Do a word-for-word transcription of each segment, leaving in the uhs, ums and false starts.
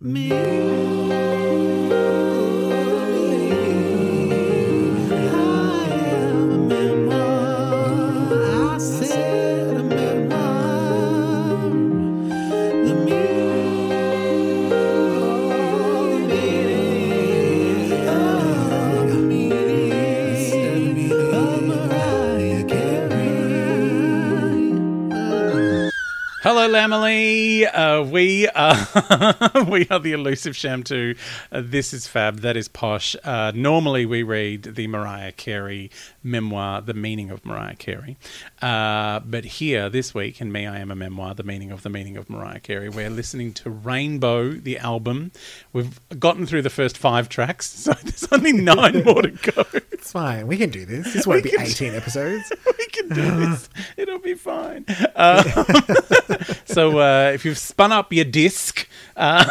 me. Hello, Lamely. Uh, we are we are the elusive Sham two. Uh, this is Fab. That is Posh. Uh, normally, we read the Mariah Carey memoir, The Meaning of Mariah Carey. Uh, but here, this week, in Me, I Am a Memoir, The Meaning of the Meaning of Mariah Carey, we're listening to Rainbow, the album. We've gotten through the first five tracks, so there's only nine more to go. It's fine. We can do this. This won't we be eighteen do- episodes. We can do this. It'll be fine. Um, so uh, if you've spun up your disc uh,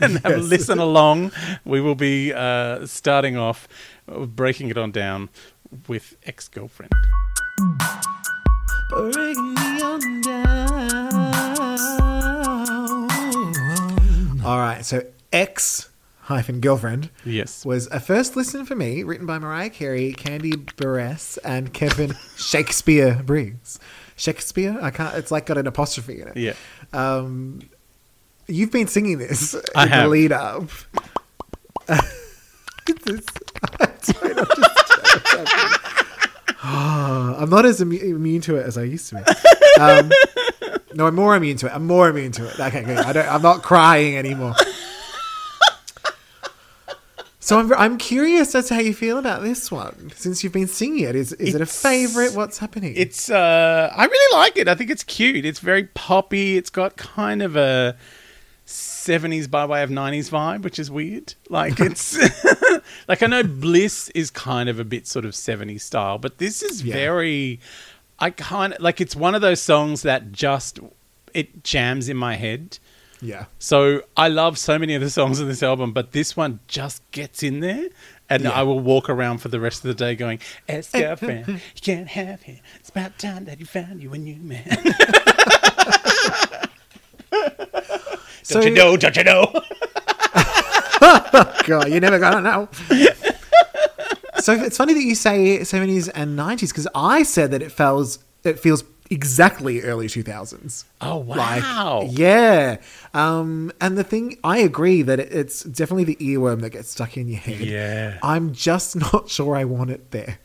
and yes. have a listen along, we will be uh, starting off, uh, breaking it on down with Ex-Girlfriend. Break me on down. All right, so Ex hyphen girlfriend yes. was a first listen for me, written by Mariah Carey, Candy Barres, and Kevin She'kspere Briggs. She'kspere? I can't. It's like got an apostrophe in it. Yeah. Um, you've been singing this I in have. the lead up. This, I don't know, just, oh, I'm not as immune to it as I used to be. Um, no, I'm more immune to it. I'm more immune to it. Okay, good. I don't, I'm not crying anymore. So I'm I'm curious as to how you feel about this one, since you've been singing it. Is is it's, it a favourite? What's happening? It's uh, I really like it. I think it's cute. It's very poppy. It's got kind of a seventies by way of nineties vibe, which is weird. Like it's like I know Bliss is kind of a bit sort of seventies style, but this is yeah. very. I kind of like it's one of those songs that just it jams in my head. Yeah. So I love so many of the songs on this album, but this one just gets in there, and yeah. I will walk around for the rest of the day going, "Ex-girlfriend, you can't have him. It's about time that you found you a new man." So, don't you know? Don't you know? God, you're never gonna know. So it's funny that you say seventies and nineties because I said that it feels it feels. exactly early two thousands. Oh, wow. Like, yeah. Um, and the thing, I agree that it, it's definitely the earworm that gets stuck in your head. Yeah. I'm just not sure I want it there.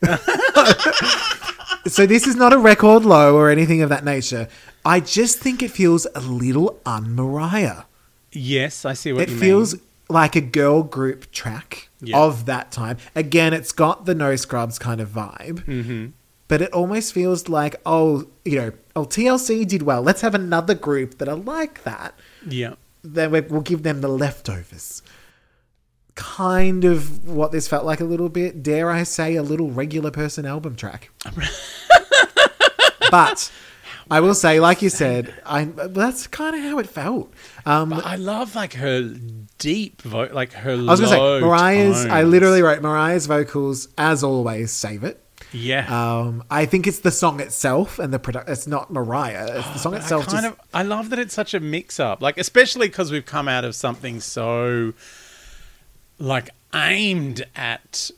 So this is not a record low or anything of that nature. I just think it feels a little un-Mariah. Yes, I see what it you mean. It feels like a girl group track yeah. of that time. Again, it's got the No Scrubs kind of vibe. Mm-hmm. But it almost feels like, oh, you know, oh, T L C did well. Let's have another group that are like that. Yeah. Then we'll give them the leftovers. Kind of what this felt like a little bit. Dare I say a little Regular Person album track. But I will say, like you said, I that's kind of how it felt. Um, I love like her deep vote, like her low I was going to say, Mariah's, tones. I literally wrote Mariah's vocals, as always, save it. Yeah, um, I think it's the song itself and the product. It's not Mariah. It's oh, the song itself. I, kind just- of, I love that it's such a mix-up, like especially because we've come out of something so, like, aimed at,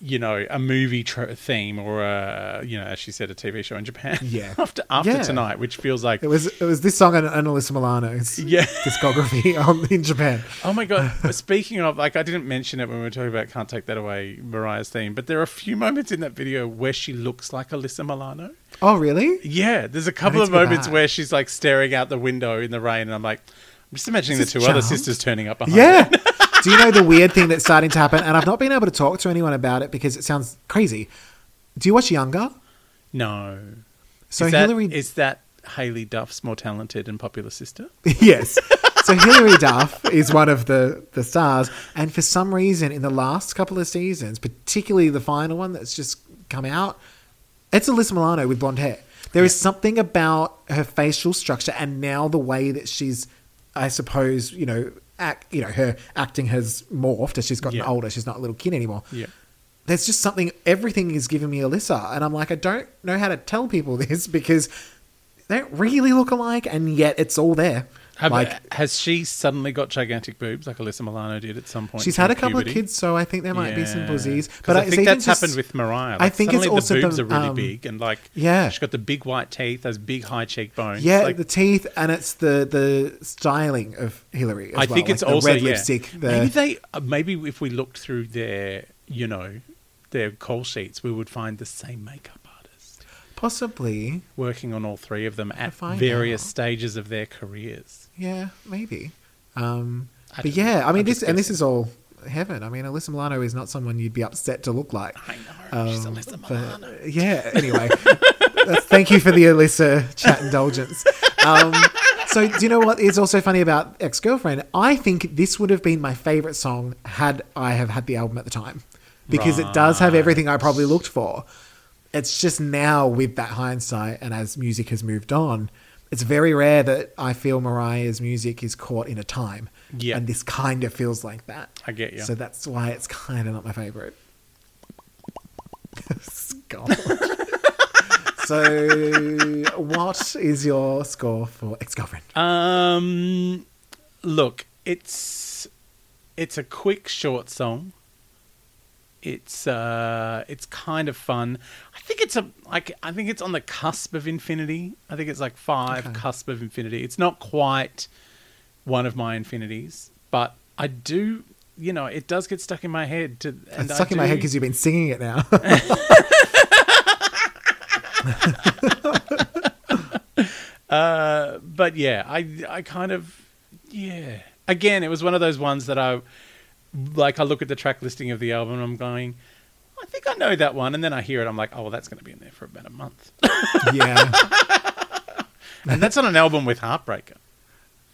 you know, a movie tro- theme or a, you know, as she said, a T V show in Japan. Yeah, after after yeah. tonight, which feels like it was it was this song and, and Alyssa Milano's yeah. discography on, in Japan. Oh my god! Speaking of, like, I didn't mention it when we were talking about "Can't Take That Away," Mariah's theme, but there are a few moments in that video where she looks like Alyssa Milano. Oh really? Yeah, there's a couple of moments that. where she's like staring out the window in the rain, and I'm like, I'm just imagining this the two charmed? other sisters turning up behind. Yeah. Her. Do you know the weird thing that's starting to happen? And I've not been able to talk to anyone about it because it sounds crazy. Do you watch Younger? No. So is Hilary that, is that Hayley Duff's more talented and popular sister? Yes. So Hilary Duff is one of the, the stars, and for some reason, in the last couple of seasons, particularly the final one that's just come out, it's Alyssa Milano with blonde hair. There yeah. is something about her facial structure, and now the way that she's, I suppose, you know. Act, you know, her acting has morphed as she's gotten yeah. older. She's not a little kid anymore. Yeah. There's just something, everything is giving me Alyssa. And I'm like, I don't know how to tell people this because they don't really look alike. And yet it's all there. Have, like, has she suddenly got gigantic boobs like Alyssa Milano did at some point? She's had a couple puberty. of kids, so I think there might yeah. be some disease. But I, I think that's just happened with Mariah. Like, I think it's also the boobs the, are really um, big, and like yeah. she's got the big white teeth, those big high cheekbones. Yeah, like, the teeth, and it's the the styling of Hillary. As I well. think like it's the also red yeah. lipstick. The... Maybe they uh, maybe if we looked through their you know their call sheets, we would find the same makeup. Possibly. Working on all three of them at various out. stages of their careers. Yeah, maybe. Um, but yeah, know. I mean, I'm this and this is all heaven. I mean, Alyssa Milano is not someone you'd be upset to look like. I know, um, she's Alyssa Milano. Yeah, anyway. Thank you for the Alyssa chat indulgence. Um, so do you know what is also funny about Ex-Girlfriend? I think this would have been my favourite song had I have had the album at the time. Because right. it does have everything I probably looked for. It's just now with that hindsight and as music has moved on, it's very rare that I feel Mariah's music is caught in a time. Yeah. And this kind of feels like that. I get you. So that's why it's kind of not my favourite. Score. So what is your score for Ex-Girlfriend? Um, look, it's it's a quick, short song. It's uh, it's kind of fun. I think it's a like I think it's on the cusp of infinity. I think it's like five okay. cusp of infinity. It's not quite one of my infinities, but I do. You know, it does get stuck in my head. To and it's stuck I in do. my head because you've been singing it now. uh, but yeah, I I kind of yeah. Again, it was one of those ones that I. Like, I look at the track listing of the album and I'm going, I think I know that one. And then I hear it, I'm like, oh, well, that's going to be in there for about a month. Yeah. And that's on an album with Heartbreaker.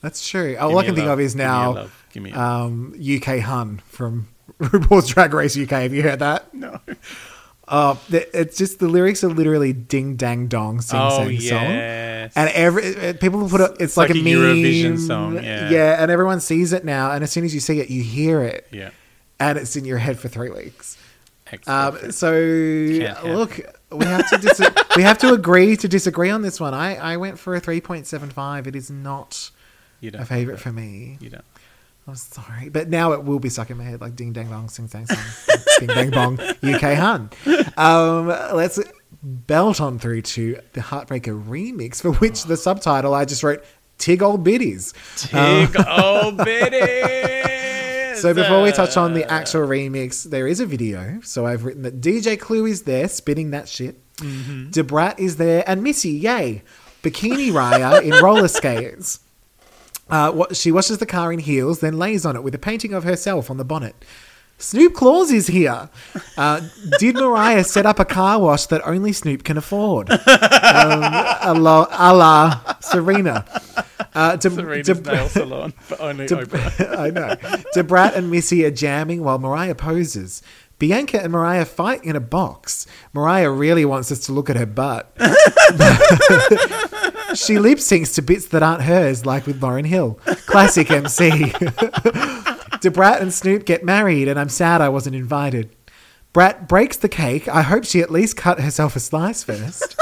That's true. All I can think of is now um, U K Hun from RuPaul's Drag Race U K. Have you heard that? No. Uh, it's just the lyrics are literally ding dang dong sing oh, sing yes. song, and every people put it. It's, it's like, like a, a meme. Eurovision song, yeah. yeah, and everyone sees it now. And as soon as you see it, you hear it, yeah, and it's in your head for three weeks. Um, so look, we have to dis- we have to agree to disagree on this one. I, I went for a three point seven five. It is not a favorite for me. You don't. I'm sorry. But now it will be stuck in my head like ding, dang, dong, sing, dang, song, ding, dang, bong, U K hun. Um, let's belt on through to the Heartbreaker remix, for which the subtitle I just wrote, Tig Old Biddies. Tig um, Old Biddies. So before we touch on the actual remix, there is a video. So I've written that D J Clue is there spinning that shit. Mm-hmm. Da Brat is there. And Missy, yay, Bikini Raya in roller skates. Uh, what, she washes the car in heels, then lays on it with a painting of herself on the bonnet. Snoop Claus is here. Uh, did Mariah set up a car wash that only Snoop can afford? Um, a, la, a la Serena. Uh, de, Serena's de, nail salon, but only de, Oprah. I know. Da Brat and Missy are jamming while Mariah poses. Bianca and Mariah fight in a box. Mariah really wants us to look at her butt. She lip syncs to bits that aren't hers, like with Lauryn Hill. Classic M C. Da Brat and Snoop get married, and I'm sad I wasn't invited. Brat breaks the cake. I hope she at least cut herself a slice first.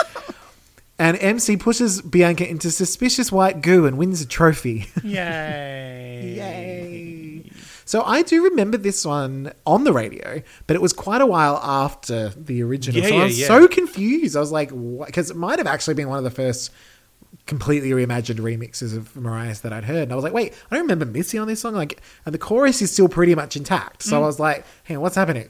And M C pushes Bianca into suspicious white goo and wins a trophy. Yay. Yay. So I do remember this one on the radio, but it was quite a while after the original. Yeah, so yeah, I was yeah. so confused. I was like, what? Because it might have actually been one of the first completely reimagined remixes of Mariah's that I'd heard. And I was like, wait, I don't remember Missy on this song. Like, and the chorus is still pretty much intact. So mm. I was like, hang on, what's happening?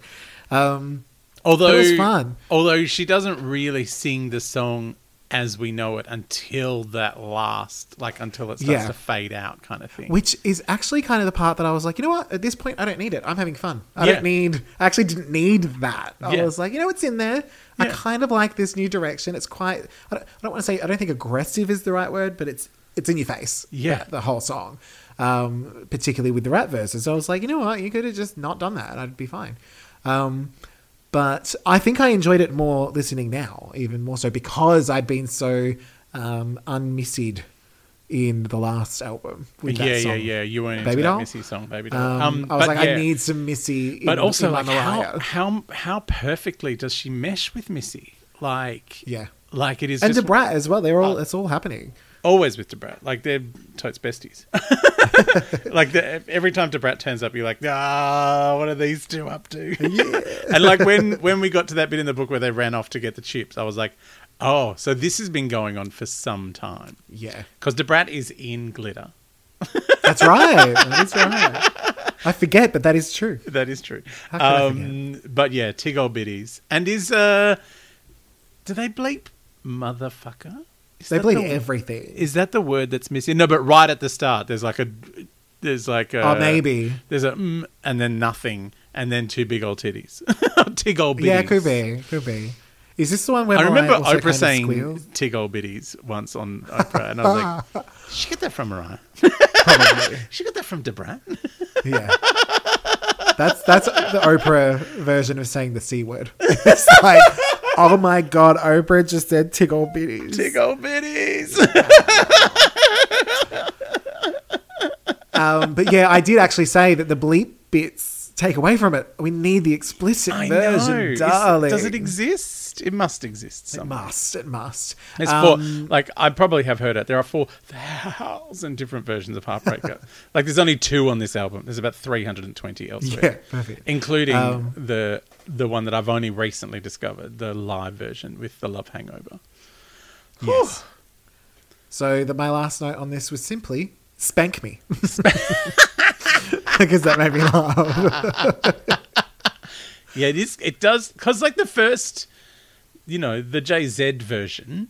Um, although, it was fun. Although she doesn't really sing the song as we know it until that last, like until it starts yeah. to fade out kind of thing. Which is actually kind of the part that I was like, you know what? At this point, I don't need it. I'm having fun. I yeah. don't need, I actually didn't need that. I yeah. was like, you know, it's in there. Yeah. I kind of like this new direction. It's quite, I don't, I don't want to say, I don't think aggressive is the right word, but it's, it's in your face. Yeah. The, the whole song, um, particularly with the rap verses. So I was like, you know what? You could have just not done that. I'd be fine. Um, But I think I enjoyed it more listening now, even more so, because I'd been so um, unmissied in the last album. With yeah, that song. yeah, yeah. You weren't into that Missy song, Baby Doll. Um, um, I was like, yeah. I need some Missy in, but also, in my like, Mariah. How, how, how perfectly does she mesh with Missy? Like, yeah. like it is and just... And Da Brat as well. They're all, uh, it's all happening. Always with Da Brat. Like, they're totes besties. Like, every time Da Brat turns up, you're like, ah, what are these two up to? Yeah. And, like, when, when we got to that bit in the book where they ran off to get the chips, I was like, oh, so this has been going on for some time. Yeah. Because Da Brat is in Glitter. That's right. That is right. I forget, but that is true. That is true. How could um, I forget? But, yeah, Tig Old Biddies. And is... uh, do they bleep motherfucker? Is they bleep the, everything. Is that the word that's missing? No, but right at the start, there's like a, there's like a, oh maybe there's a mm, and then nothing, and then two big old titties, tig old bitties. Yeah, could be, could be. Is this the one where I remember Oprah kind of saying squeals? Tig old bitties once on Oprah, and I was like, she got that from Mariah. Probably. She got that from Da Brat. Yeah. That's that's the Oprah version of saying the C word. It's like, oh my God, Oprah just said tig old bitties. Tig old bitties. um, but yeah, I did actually say that the bleep bits take away from it. We need the explicit I version, know. darling. Is, does it exist? It must exist somewhere. It must. It must. It's um, for, like, I probably have heard it. There are four thousand different versions of Heartbreaker. Like, there's only two on this album. There's about three hundred twenty elsewhere. Yeah, perfect. Including um, the... the one that I've only recently discovered, the live version with the Love Hangover. Yes. So the, my last note on this was simply, spank me. Because that made me laugh. Yeah, it is. It does. Because like the first, you know, the J Z version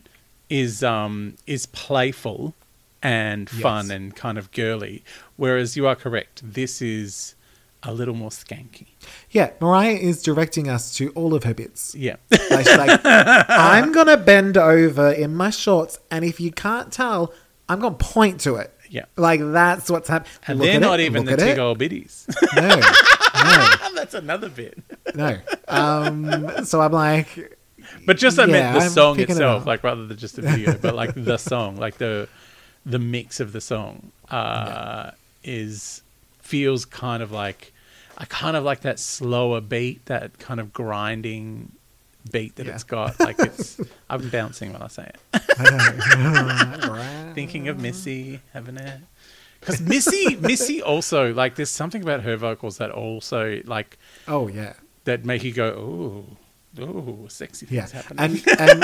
is um is playful and fun, yes, and kind of girly. Whereas you are correct. This is... a little more skanky. Yeah, Mariah is directing us to all of her bits. Yeah. Like, she's like, I'm going to bend over in my shorts, and if you can't tell, I'm going to point to it. Yeah. Like, that's what's happening. And look, they're not it, even the tig old biddies. No, no. That's another bit. No. Um, so I'm like... But just I yeah, meant the I'm song itself, it like rather than just the video, but like the song, like the the mix of the song uh, yeah. is feels kind of like... I kind of like that slower beat, that kind of grinding beat that yeah. it's got. Like it's, I'm bouncing while I say it. I don't Thinking of Missy, haven't I? Because Missy, Missy also like. There's something about her vocals that also like. Oh yeah. That make you go, ooh, ooh, sexy things yeah. happening. And, and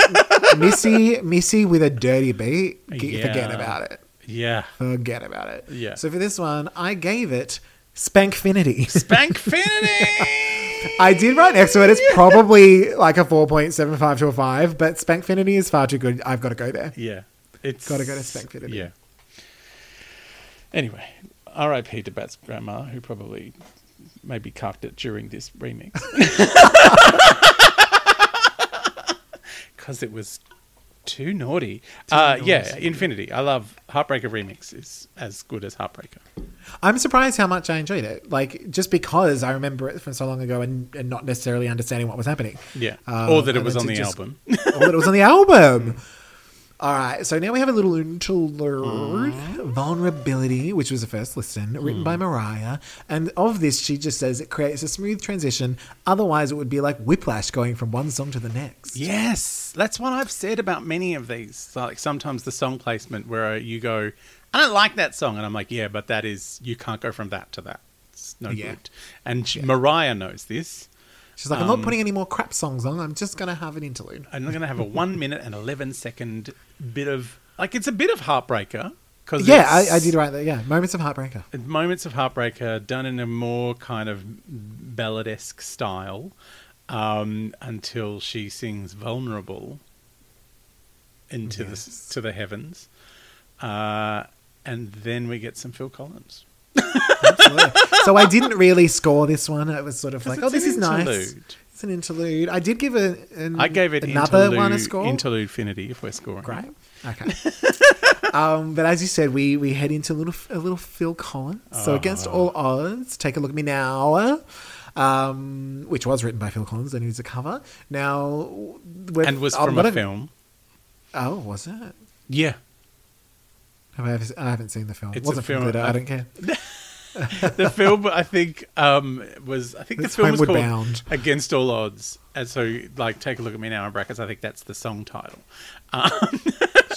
Missy, Missy with a dirty beat. Yeah. Forget about it. Yeah. Forget about it. Yeah. So for this one, I gave it. Spankfinity. Spankfinity! I did write next to it. It's probably like a four point seven five to a five, but Spankfinity is far too good. I've got to go there. Yeah. It's got to go to Spankfinity. Yeah. Anyway, R I P to Bat's grandma, who probably maybe cucked it during this remix. Because it was too naughty. Too uh, naughty. Yeah, Infinity. I love Heartbreaker remix is as good as Heartbreaker. I'm surprised how much I enjoyed it. Like, just because I remember it from so long ago and, and not necessarily understanding what was happening. Yeah. Um, or that it was on the just, album. Or that it was on the album. All right. So now we have a little interlude. Mm. Vulnerability, which was a first listen, written mm. by Mariah. And of this, she just says it creates a smooth transition. Otherwise, it would be like whiplash going from one song to the next. Yes. That's what I've said about many of these. Like, sometimes the song placement where you go... I don't like that song. And I'm like, yeah, but that is, you can't go from that to that. It's no yeah. good. And she, yeah. Mariah knows this. She's like, I'm um, not putting any more crap songs on. I'm just going to have an interlude. I'm going to have a one minute and eleven second bit of, like, it's a bit of Heartbreaker. Cause yeah, I, I did write that. Yeah, moments of Heartbreaker. Moments of Heartbreaker done in a more kind of ballad-esque style um, until she sings Vulnerable into yes. the, to the heavens. Uh And then we get some Phil Collins. Absolutely. So I didn't really score this one. It was sort of like, oh, this is interlude. nice. It's an interlude. I did give a, an, I gave it another interlude, one a score. Interludefinity, if we're scoring. Great. Okay. um, but as you said, we we head into a little a little Phil Collins. Oh. So Against All Odds, Take a Look at Me Now, um, which was written by Phil Collins and it was a cover. Now, and was from oh, a gonna, film. Oh, was it? Yeah. I haven't seen the film. It's it wasn't a film. From Glitter, I, I don't care. The film, I think, um, was I think it's the film was called bound. Against All Odds. And so, like, Take a Look at Me Now in brackets. I think that's the song title. Um,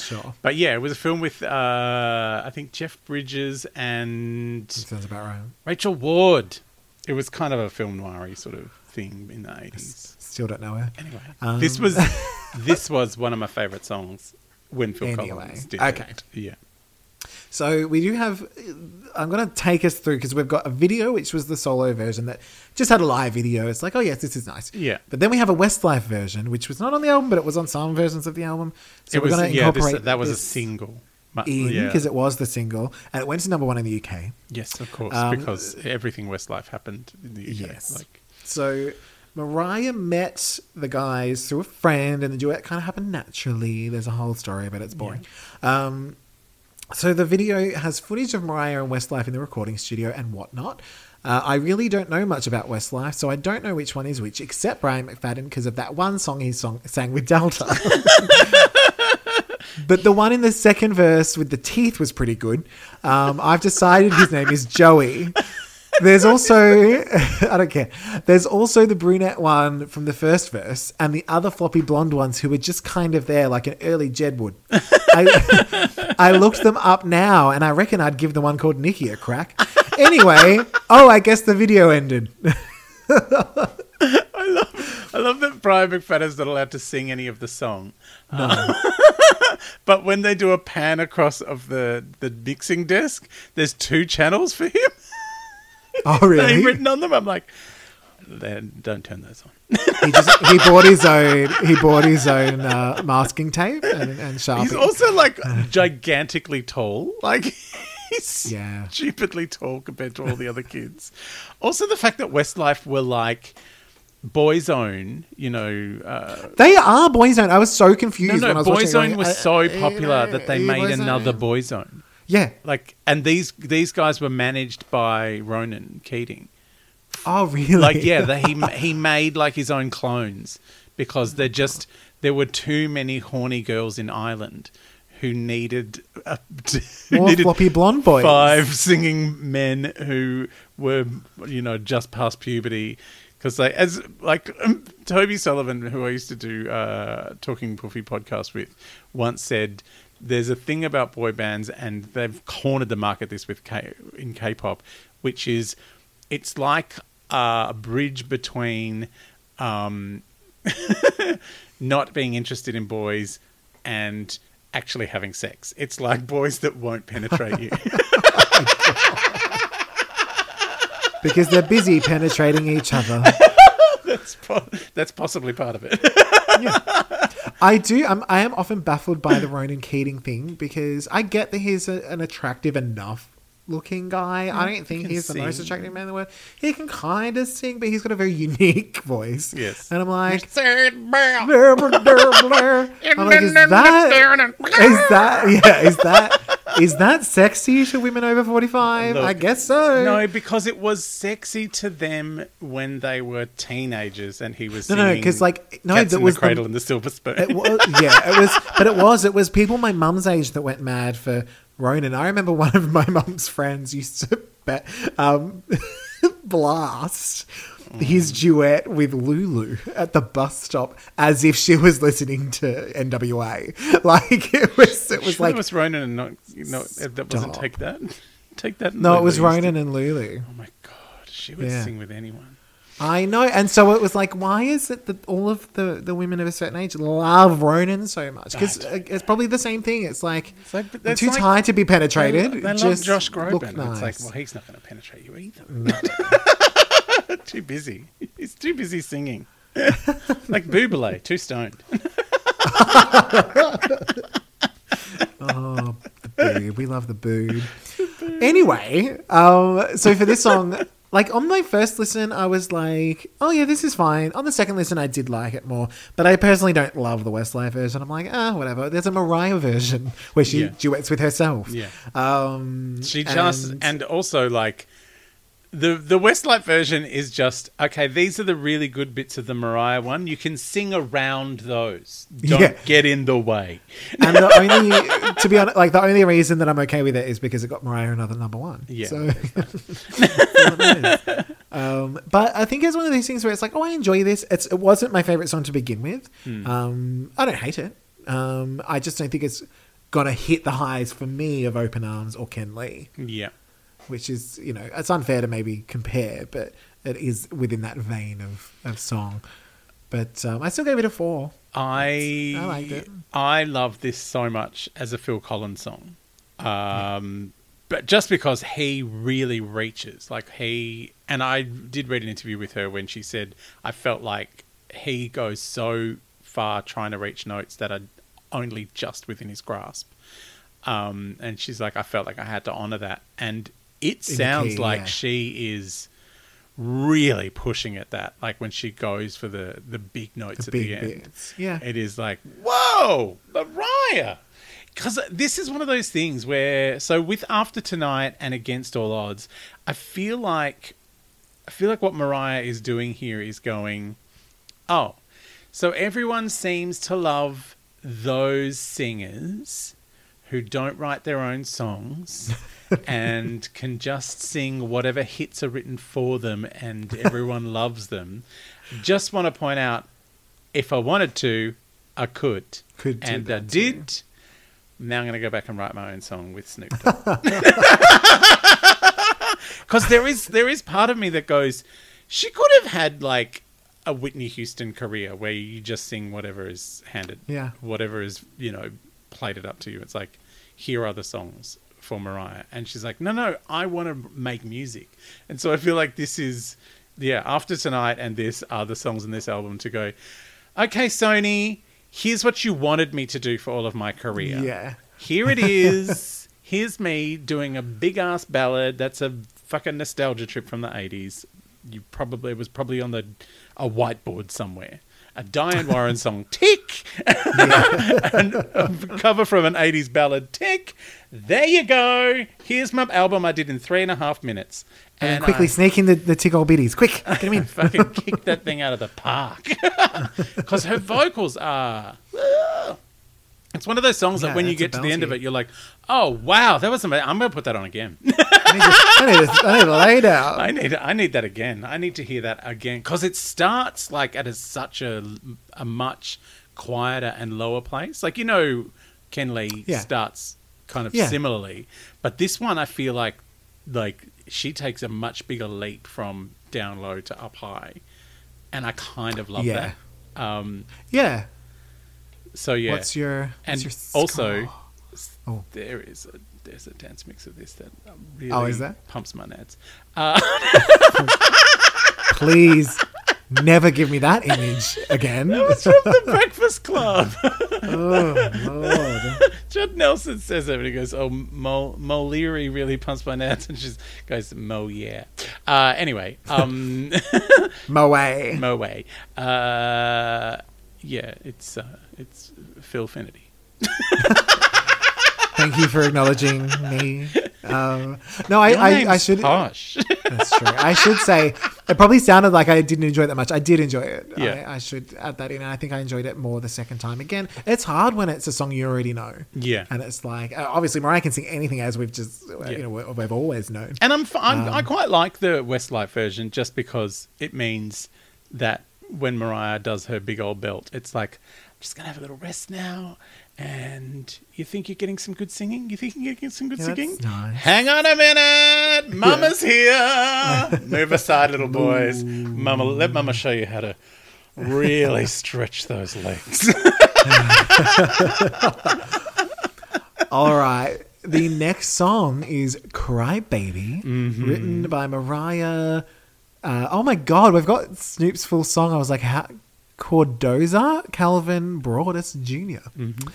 Sure. But yeah, it was a film with uh, I think Jeff Bridges and that sounds about right. Rachel Ward. It was kind of a film noiry sort of thing in the eighties. Still don't know her. Anyway, um. this was this was one of my favourite songs when Phil anyway. Collins did okay. it. Yeah. So we do have, I'm going to take us through because we've got a video, which was the solo version that just had a live video. It's like, oh yes, this is nice. Yeah. But then we have a Westlife version, which was not on the album, but it was on some versions of the album. So it we're going to incorporate yeah, this, that was a single. Because yeah. it was the single and it went to number one in the U K. Yes, of course, um, because everything Westlife happened in the U K. Yes. Like. So Mariah met the guys through a friend and the duet kind of happened naturally. There's a whole story, but it's boring. Yeah. Um, so the video has footage of Mariah and Westlife in the recording studio and whatnot. Uh, I really don't know much about Westlife, so I don't know which one is which, except Brian McFadden, because of that one song he song- sang with Delta. But the one in the second verse with the teeth was pretty good. Um, I've decided his name is Joey. There's also, I don't care. There's also the brunette one from the first verse and the other floppy blonde ones who were just kind of there like an early Jed would. I, I looked them up now and I reckon I'd give the one called Nikki a crack. Anyway, oh, I guess the video ended. I love I love that Brian McFadden's not allowed to sing any of the song. No. Um, but when they do a pan across of the, the mixing desk, there's two channels for him. Oh, really? They've written on them. I'm like, don't turn those on. He just he bought his own he bought his own uh, masking tape and, and Sharpie. He's also like gigantically tall. Like he's yeah. stupidly tall compared to all the other kids. Also, the fact that Westlife were like Boyzone, you know, uh, they are Boyzone. I was so confused. No, no, when I was Boyzone watching, was uh, so popular uh, that they made Boyzone. Another Boyzone. Yeah, like, and these these guys were managed by Ronan Keating. Oh, really? Like, yeah, the, he he made like his own clones because they just there were too many horny girls in Ireland who needed a, who more needed floppy blonde boys, five singing men who were, you know, just past puberty. Because they, as like um, Toby Sullivan, who I used to do uh, Talking Puffy podcast with, once said. There's a thing about boy bands, and they've cornered the market this with K- in K-pop, which is it's like a bridge between um, not being interested in boys and actually having sex. It's like boys that won't penetrate you. Because they're busy penetrating each other. That's po- that's possibly part of it. Yeah. I do. I'm, I am often baffled by the Ronan Keating thing because I get that he's a, an attractive enough looking guy. I don't think he's sing. the most attractive man in the world. He can kind of sing, but he's got a very unique voice. Yes. And I'm like, is that, is that, yeah, is that, is that sexy to women over forty-five? Look, I guess so. No, because it was sexy to them when they were teenagers and he was singing no, no, because like, no, Cats that in was the Cradle the, and the Silver Spoon. It was, yeah, it was, but it was, it was people my mum's age that went mad for Ronan. I remember one of my mum's friends used to bet, um, blast mm. his duet with Lulu at the bus stop as if she was listening to N W A. Like it was, it was sure like it was Ronan and not no. That wasn't take that, take that. And no, Lulu it was Ronan to, and Lulu. Oh my god, she would yeah. sing with anyone. I know, and so it was like, why is it that all of the, the women of a certain age love Ronan so much? Because it's probably the same thing. It's like, it's like it's too like, tired to be penetrated. They, they just love Josh Groban. Nice. It's like, well, he's not going to penetrate you either. No. Too busy. He's too busy singing. Like Bublé, too stoned. Oh, the boob. We love the boob. The boob. Anyway, um, so for this song. Like, on my first listen, I was like, oh, yeah, this is fine. On the second listen, I did like it more. But I personally don't love the Westlife version. I'm like, ah, whatever. There's a Mariah version where she yeah. duets with herself. Yeah. Um, she just... And, and also, like, the, the Westlife version is just, okay, these are the really good bits of the Mariah one. You can sing around those. Don't yeah. get in the way. And the only... to be honest, like, the only reason that I'm okay with it is because it got Mariah another number one. Yeah. So... um, but I think it's one of these things where it's like, oh, I enjoy this. It's, it wasn't my favourite song to begin with. Mm. Um, I don't hate it. Um, I just don't think it's gotta hit the highs for me of Open Arms or Ken Lee. Yeah. Which is, you know, it's unfair to maybe compare, but it is within that vein of, of song. But um, I still gave it a four. I I liked it. I love this so much as a Phil Collins song. Um, yeah. But just because he really reaches, like he, and I did read an interview with her when she said, I felt like he goes so far trying to reach notes that are only just within his grasp. Um, and she's like, I felt like I had to honor that. And it sounds key, like yeah. she is really pushing at that. Like when she goes for the, the big notes the at big the end, bits. Yeah, it is like, whoa, Mariah. Because this is one of those things where, so with After Tonight and Against All Odds, I feel like, I feel like what Mariah is doing here is going, oh, so everyone seems to love those singers who don't write their own songs and can just sing whatever hits are written for them and everyone loves them. Just want to point out, if I wanted to, I could. Could do and I too. did. Now I'm going to go back and write my own song with Snoop Dogg. Because there is, there is part of me that goes, she could have had like a Whitney Houston career where you just sing whatever is handed. Yeah. Whatever is, you know, played it up to you. It's like, here are the songs for Mariah. And she's like, no, no, I want to make music. And so I feel like this is, yeah, After Tonight and this are the songs in this album to go, okay, Sony, here's what you wanted me to do for all of my career. Yeah. Here it is. Here's me doing a big-ass ballad. That's a fucking nostalgia trip from the eighties. You probably, it was probably on the a whiteboard somewhere. A Diane Warren song, tick. And a cover from an eighties ballad, tick. There you go. Here's my album I did in three and a half minutes. And, and quickly I, sneak in the, the tick old bitties. Quick, get him in. Fucking kick that thing out of the park. Because her vocals are... Uh, it's one of those songs yeah, that when you get to the end of it, you're like, oh, wow, that was amazing. I'm going to put that on again. I need to, I need to lay down. I need, I need that again. I need to hear that again. Because it starts like at a, such a, a much quieter and lower place. Like, you know, Ken Lee yeah. starts kind of yeah. similarly. But this one, I feel like like... she takes a much bigger leap from down low to up high. And I kind of love yeah. that. Um, yeah. So, yeah. What's your... What's and your also, oh. there is a, there's a dance mix of this that really oh, is that? pumps my nads. Uh- Please never give me that image again. That was from The Breakfast Club. Oh, Lord. Judd Nelson says that, and he goes, oh, Mo, Mo Leary really pumps my nuts. And she goes, Mo, yeah. Uh, anyway. Um, Mo way. Mo way. Uh, yeah, it's, uh, it's Philfinity. Thank you for acknowledging me. Um, no, I, I, I should... Posh. That's true. I should say, it probably sounded like I didn't enjoy it that much. I did enjoy it. Yeah. I, I should add that in. I think I enjoyed it more the second time. Again, it's hard when it's a song you already know. Yeah. And it's like, obviously, Mariah can sing anything as we've just, yeah. you know, we've always known. And I'm, I'm um, I quite like the Westlife version just because it means that when Mariah does her big old belt, it's like, I'm just going to have a little rest now. And you think you're getting some good singing? You think you're getting some good yeah, singing? Nice. Hang on a minute. Mama's here. Move aside, little boys. Ooh. Mama, let Mama show you how to really stretch those legs. All right. The next song is Cry Baby, mm-hmm. written by Mariah. Uh, oh, my God. We've got Snoop's full song. I was like, how... Cordoza, Calvin Broadus Junior, mm-hmm.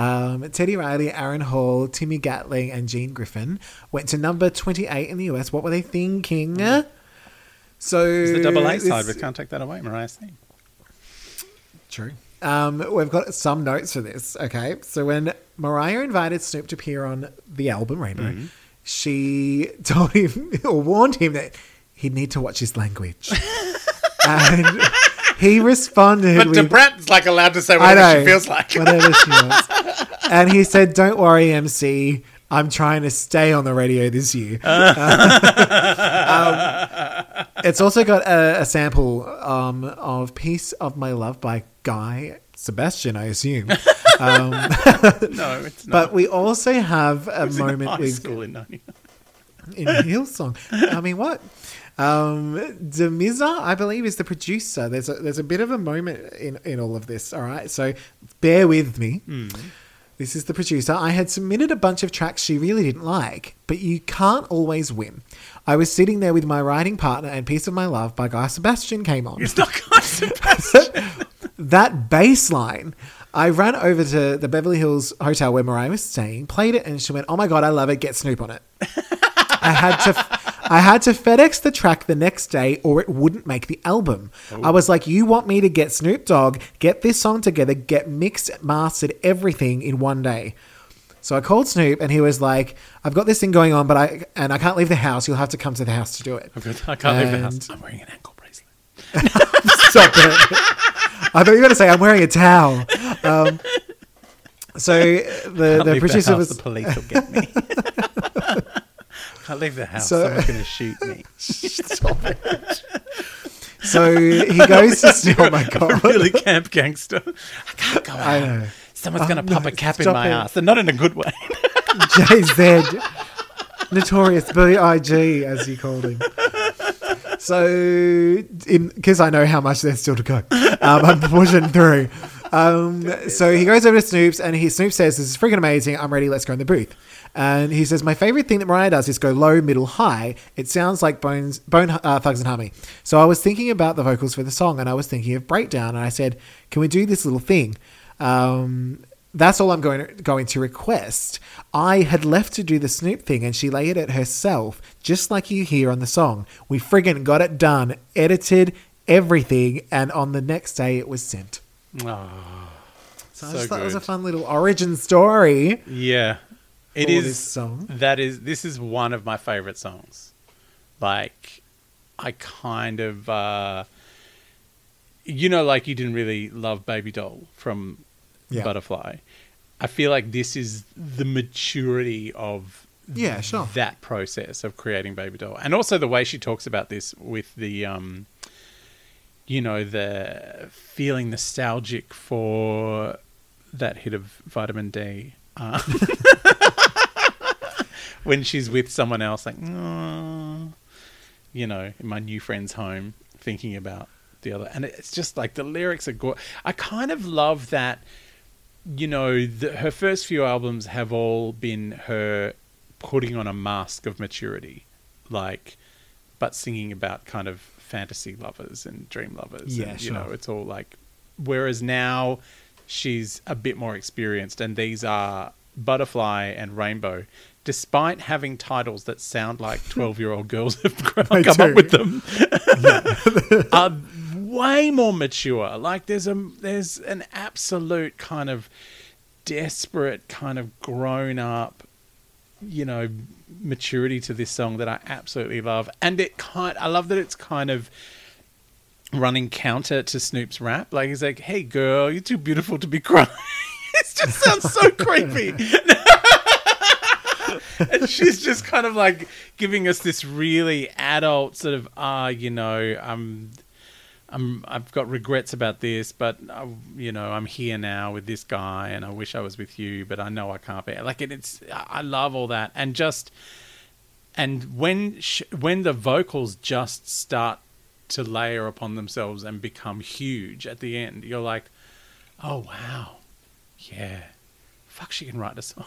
um, Teddy Riley, Aaron Hall, Timmy Gatling and Gene Griffin went to number twenty-eight in the U S. What were they thinking? Mm. So it's the double A side. We can't take that away, Mariah's thing. True. Um, we've got some notes for this. Okay. So when Mariah invited Snoop to appear on the album Rainbow, mm-hmm. she told him or warned him that he'd need to watch his language. And... he responded but with... But Da Brat's like allowed to say whatever know, she feels like. Whatever she wants. And he said, don't worry, M C. I'm trying to stay on the radio this year. Uh, um, it's also got a, a sample um, of Piece of My Love by Guy Sebastian, I assume. Um, no, it's not. But we also have a moment in high with school in ninety-nine in Hillsong. I mean, what? Um, Demiza, I believe, is the producer. There's a, there's a bit of a moment in, in all of this. All right, so bear with me. Mm. This is the producer. I had submitted a bunch of tracks she really didn't like, but you can't always win. I was sitting there with my writing partner and Piece of My Love by Guy Sebastian came on. It's not Guy Sebastian. That bass line. I ran over to the Beverly Hills hotel where Mariah was staying, played it, and she went, "Oh my God, I love it. Get Snoop on it." I had to... F- I had to FedEx the track the next day or it wouldn't make the album. Oh. I was like, you want me to get Snoop Dogg, get this song together, get mixed, mastered, everything in one day. So I called Snoop and he was like, I've got this thing going on, but I and I can't leave the house. You'll have to come to the house to do it. Good. I can't and... leave the house. I'm wearing an ankle bracelet. Stop it. I thought you were going to say, I'm wearing a towel. Um, so the, the producer the was... The police will get me. I leave the house. So, someone's going to shoot me. Stop it. So he goes to Snoop. Oh my God. I'm a really camp gangster. I can't go out. I know. Someone's oh, going to no, pop a cap in my it. ass. And not in a good way. J Z. Notorious B I G, as he called him. So, because I know how much there's still to go, um, I'm pushing through. Um, so he goes over to Snoop's and he Snoop says, this is freaking amazing. I'm ready. Let's go in the booth. And he says, my favorite thing that Mariah does is go low, middle, high. It sounds like Bones, Bone uh, Thugs and Harmony. So I was thinking about the vocals for the song and I was thinking of Breakdown. And I said, can we do this little thing? Um, that's all I'm going to, going to request. I had left to do the Snoop thing and she layered it herself, just like you hear on the song. We friggin' got it done, edited everything. And on the next day it was sent. Oh, so, so I just thought good. It was a fun little origin story. Yeah. It is this song. That is this is one of my favorite songs. Like, I kind of uh, you know, like you didn't really love Baby Doll from yeah. Butterfly. I feel like this is the maturity of yeah, sure. that process of creating Baby Doll, and also the way she talks about this with the um, you know, the feeling nostalgic for that hit of Vitamin D. Um, when she's with someone else, like, oh, you know, in my new friend's home, thinking about the other. And it's just like the lyrics are gorgeous. I kind of love that, you know, the, her first few albums have all been her putting on a mask of maturity, like, but singing about kind of fantasy lovers and dream lovers. Yeah, and, you sure. know, it's all like, whereas now she's a bit more experienced and these are Butterfly and Rainbow, despite having titles that sound like twelve-year-old girls have come too. up with them, are way more mature. Like there's a there's an absolute kind of desperate kind of grown-up, you know, maturity to this song that I absolutely love. And it kind I love that it's kind of running counter to Snoop's rap. Like he's like, hey girl, you're too beautiful to be crying. It just sounds so creepy. And she's just kind of like giving us this really adult sort of, ah, uh, you know, I'm, I'm, I've got regrets about this, but I, you know, I'm here now with this guy, and I wish I was with you, but I know I can't be. Like it, it's, I love all that, and just, and when sh- when the vocals just start to layer upon themselves and become huge at the end, you're like, oh wow, yeah, fuck, she can write a song.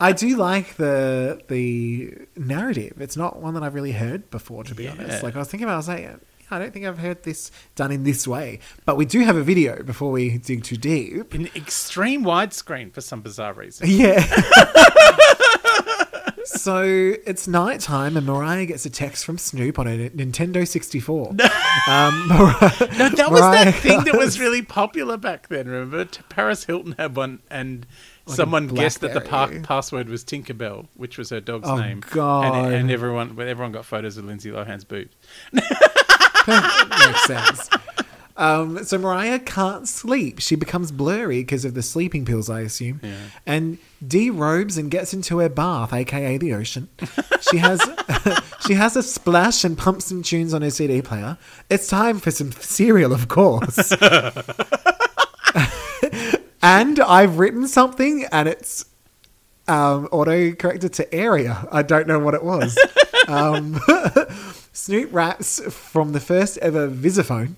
I do like the the narrative. It's not one that I've really heard before, to be yeah. honest. Like I was thinking about, I was like, I don't think I've heard this done in this way. But we do have a video before we dig too deep. In extreme widescreen for some bizarre reason. Yeah. So it's nighttime and Mariah gets a text from Snoop on a Nintendo sixty-four. um, Mariah, no, that Mariah was that thing that was really popular back then, remember? Paris Hilton had one and like someone guessed that the park password was Tinkerbell, which was her dog's oh, name. God. And, and everyone everyone got photos of Lindsay Lohan's boobs. Makes sense. Um, so Mariah can't sleep. She becomes blurry because of the sleeping pills, I assume. Yeah. And derobes and gets into her bath, aka the ocean. She has She has a splash and pumps some tunes on her C D player. It's time for some cereal, of course. And I've written something and it's um, auto-corrected to area. I don't know what it was. Um, Snoop raps from the first ever Visiphone.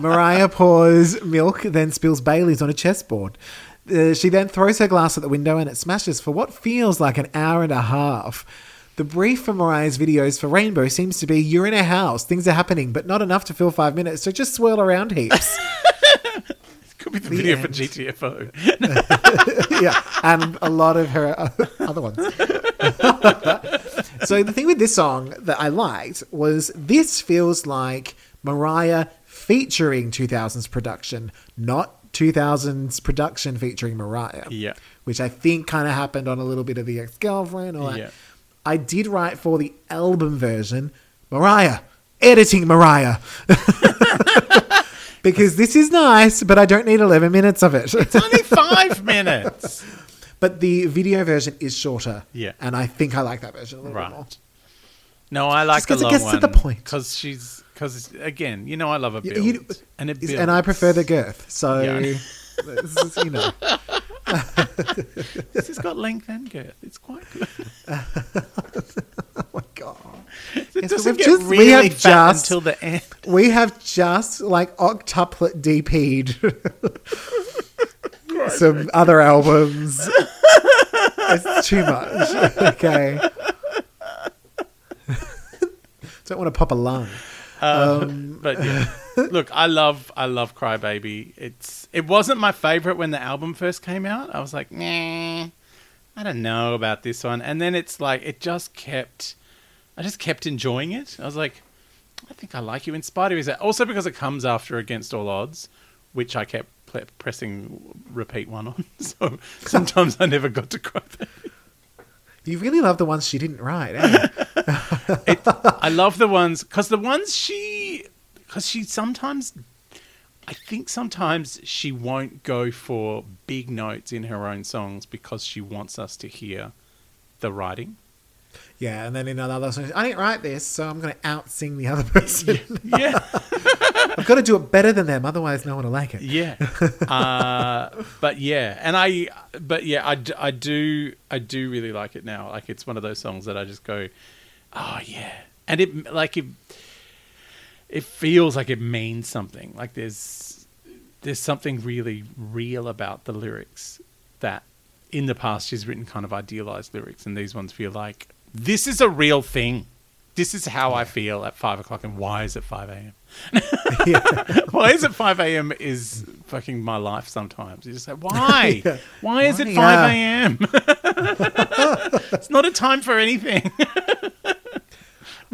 Mariah pours milk, then spills Baileys on a chessboard. Uh, she then throws her glass at the window and it smashes for what feels like an hour and a half. The brief for Mariah's videos for Rainbow seems to be, you're in a house, things are happening, but not enough to fill five minutes, so just swirl around heaps. It could be the, the video end. For G T F O. Yeah, and a lot of her other ones. So the thing with this song that I liked was this feels like Mariah featuring two thousands production, not two thousands production featuring Mariah. Yeah. Which I think kind of happened on a little bit of The Ex-Girlfriend. Or yeah. I did write for the album version, Mariah, editing Mariah. Because this is nice, but I don't need eleven minutes of it. It's only five minutes. But the video version is shorter. Yeah. And I think I like that version a little right. bit more. No, I like the long one. Just because it gets to the point. Because she's... Because, again, you know I love a build. You, you, and it builds. And I prefer the girth. So, yeah. This is, you know. This has got length and girth. It's quite good. Oh, my God. It yes, doesn't get just, really fat just, until the end. We have just, like, octuplet D P'd some right. other albums. It's too much. Okay. Don't want to pop a lung. Um, um, but yeah, look, I love, I love Cry Baby. It's, it wasn't my favorite when the album first came out. I was like, nah, I don't know about this one. And then it's like, it just kept, I just kept enjoying it. I was like, I think I like you in spite of it. Also because it comes after Against All Odds, which I kept pl- pressing repeat one on. So sometimes I never got to Cry Baby. You really love the ones she didn't write, eh? it, I love the ones... Because the ones she... Because she sometimes... I think sometimes she won't go for big notes in her own songs because she wants us to hear the writing. Yeah, and then in another song, I didn't write this, so I'm going to out-sing the other person. Yeah. I've got to do it better than them, otherwise no one will like it. Yeah. Uh, but yeah, and I... But yeah, I, I do I do really like it now. Like, it's one of those songs that I just go, oh, yeah. And it, like, it, it feels like it means something. Like, there's there's something really real about the lyrics that in the past she's written kind of idealized lyrics, and these ones feel like, this is a real thing. This is how I feel at five o'clock, and why is it five a.m.? Why is it five a.m. is fucking my life sometimes. You just say, why? yeah. Why is why, it five a.m.? Yeah. It's not a time for anything. Why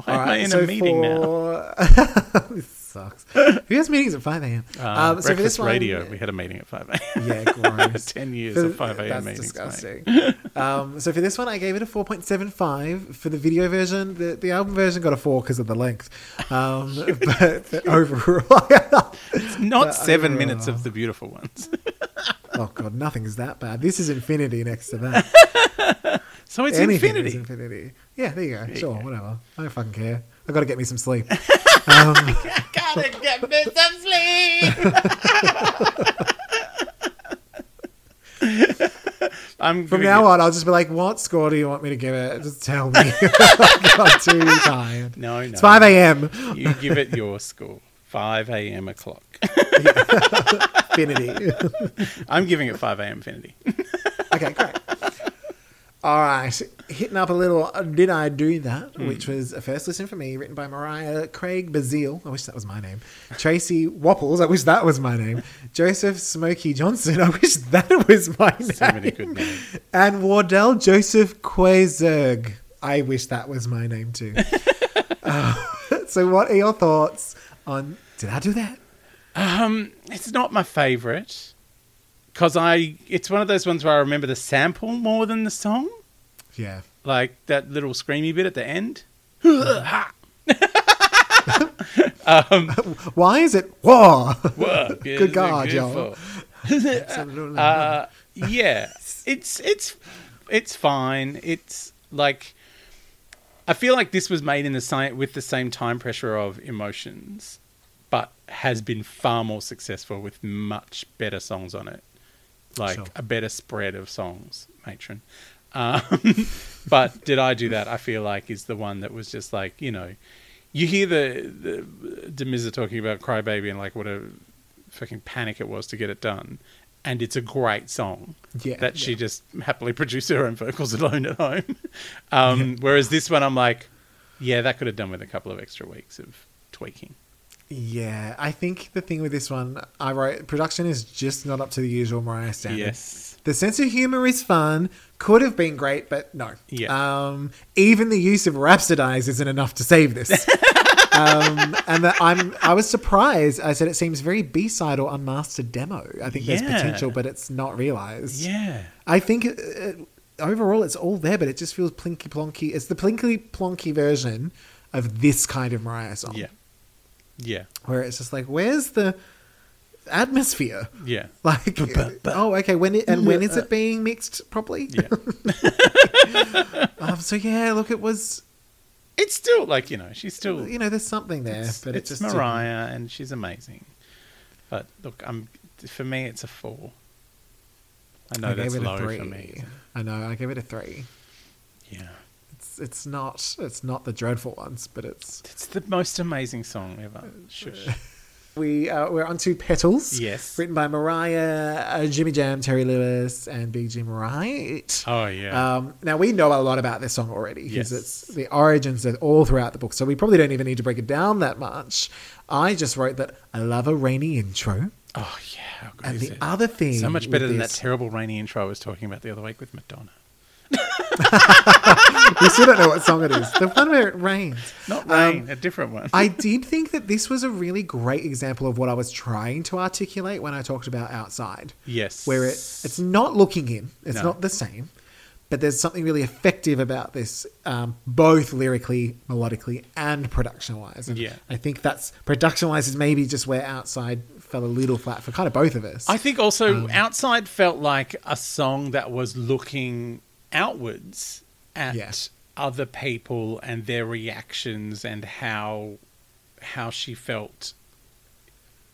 All am right, I in so a meeting for... now? This sucks. Who has meetings at five a.m.? Uh, um, breakfast so for this radio, one... we had a meeting at five a.m. Yeah, gross. ten years for, of five a.m. meetings. That's disgusting. um, so for this one, I gave it a four point seven five for the video version. The, the album version got a four because of the length. Um, but overall... it's not seven overall. minutes of the beautiful ones. Oh, God, nothing is that bad. This is infinity next to that. So it's Anything infinity. infinity. Yeah, there you go. There sure, you go. Whatever. I don't fucking care. I've got to get me some sleep. Um, I gotta get me some sleep. I'm From now get... on, I'll just be like, what score do you want me to give it? Just tell me. I'm too tired. No, no. It's five a.m. You give it your score. five a.m. o'clock. Infinity. I'm giving it five a.m. infinity. Okay, great. All right, hitting up a little Did I Do That, mm. which was a first listen for me, written by Mariah, Craig Bazile, I wish that was my name, Tracy Wapples, I wish that was my name, Joseph Smokey Johnson, I wish that was my name, so many good names, and Wardell Joseph Quezerg, I wish that was my name too. uh, so what are your thoughts on Did I Do That? Um, it's not my favourite. Because I, it's one of those ones where I remember the sample more than the song. Yeah. Like that little screamy bit at the end. um, Why is it? Whoa. Whoa good God, y'all. uh, yeah. It's, it's, it's fine. It's like, I feel like this was made in the same, with the same time pressure of Emotions, but has been far more successful with much better songs on it, like sure. a better spread of songs, matron. Um, but Did I Do That? I feel like is the one that was just like, you know, you hear the, the Demiza talking about Cry Baby and like what a fucking panic it was to get it done. And it's a great song yeah, that yeah. she just happily produced her own vocals alone at home. Um, yeah. Whereas this one, I'm like, yeah, that could have done with a couple of extra weeks of tweaking. Yeah, I think the thing with this one, I wrote, production is just not up to the usual Mariah standard. Yes. The sense of humour is fun, could have been great, but no. Yeah. Um, even the use of Rhapsodize isn't enough to save this. um, and that I'm, I was surprised. I said it seems very B-side or unmastered demo. I think yeah. there's potential, but it's not realised. Yeah. I think it, it, overall it's all there, but it just feels plinky plonky. It's the plinky plonky version of this kind of Mariah song. Yeah. Yeah. Where it's just like, where's the atmosphere? Yeah. Like, but, but, oh, okay. When it, and when is it being mixed properly? Yeah. um, so, yeah, look, it was... It's still like, you know, she's still... You know, there's something there. It's, but it's, it's just Mariah didn't... and she's amazing. But look, I'm for me, it's a four. I know I that's low for me. I know. I gave it a three. Yeah. It's not it's not the dreadful ones, but it's... It's the most amazing song ever. Shush. we, uh, we're on to Petals. Yes. Written by Mariah, uh, Jimmy Jam, Terry Lewis, and Big Jim Wright. Oh, yeah. Um, now, we know a lot about this song already. Yes. It's the origins are all throughout the book, so we probably don't even need to break it down that much. I just wrote that I love a rainy intro. Oh, yeah. How good and is the it? Other thing... So much better than this... that terrible rainy intro I was talking about the other week with Madonna. We still don't know what song it is. The one where it rains. Not rain, um, a different one. I did think that this was a really great example of what I was trying to articulate when I talked about Outside. Yes. Where it it's not looking in. It's no. not the same. But there's something really effective about this, um, both lyrically, melodically, and production-wise. And yeah. I think that's... Production-wise is maybe just where Outside fell a little flat for kind of both of us. I think also um, Outside felt like a song that was looking... outwards at yeah. other people and their reactions and how how she felt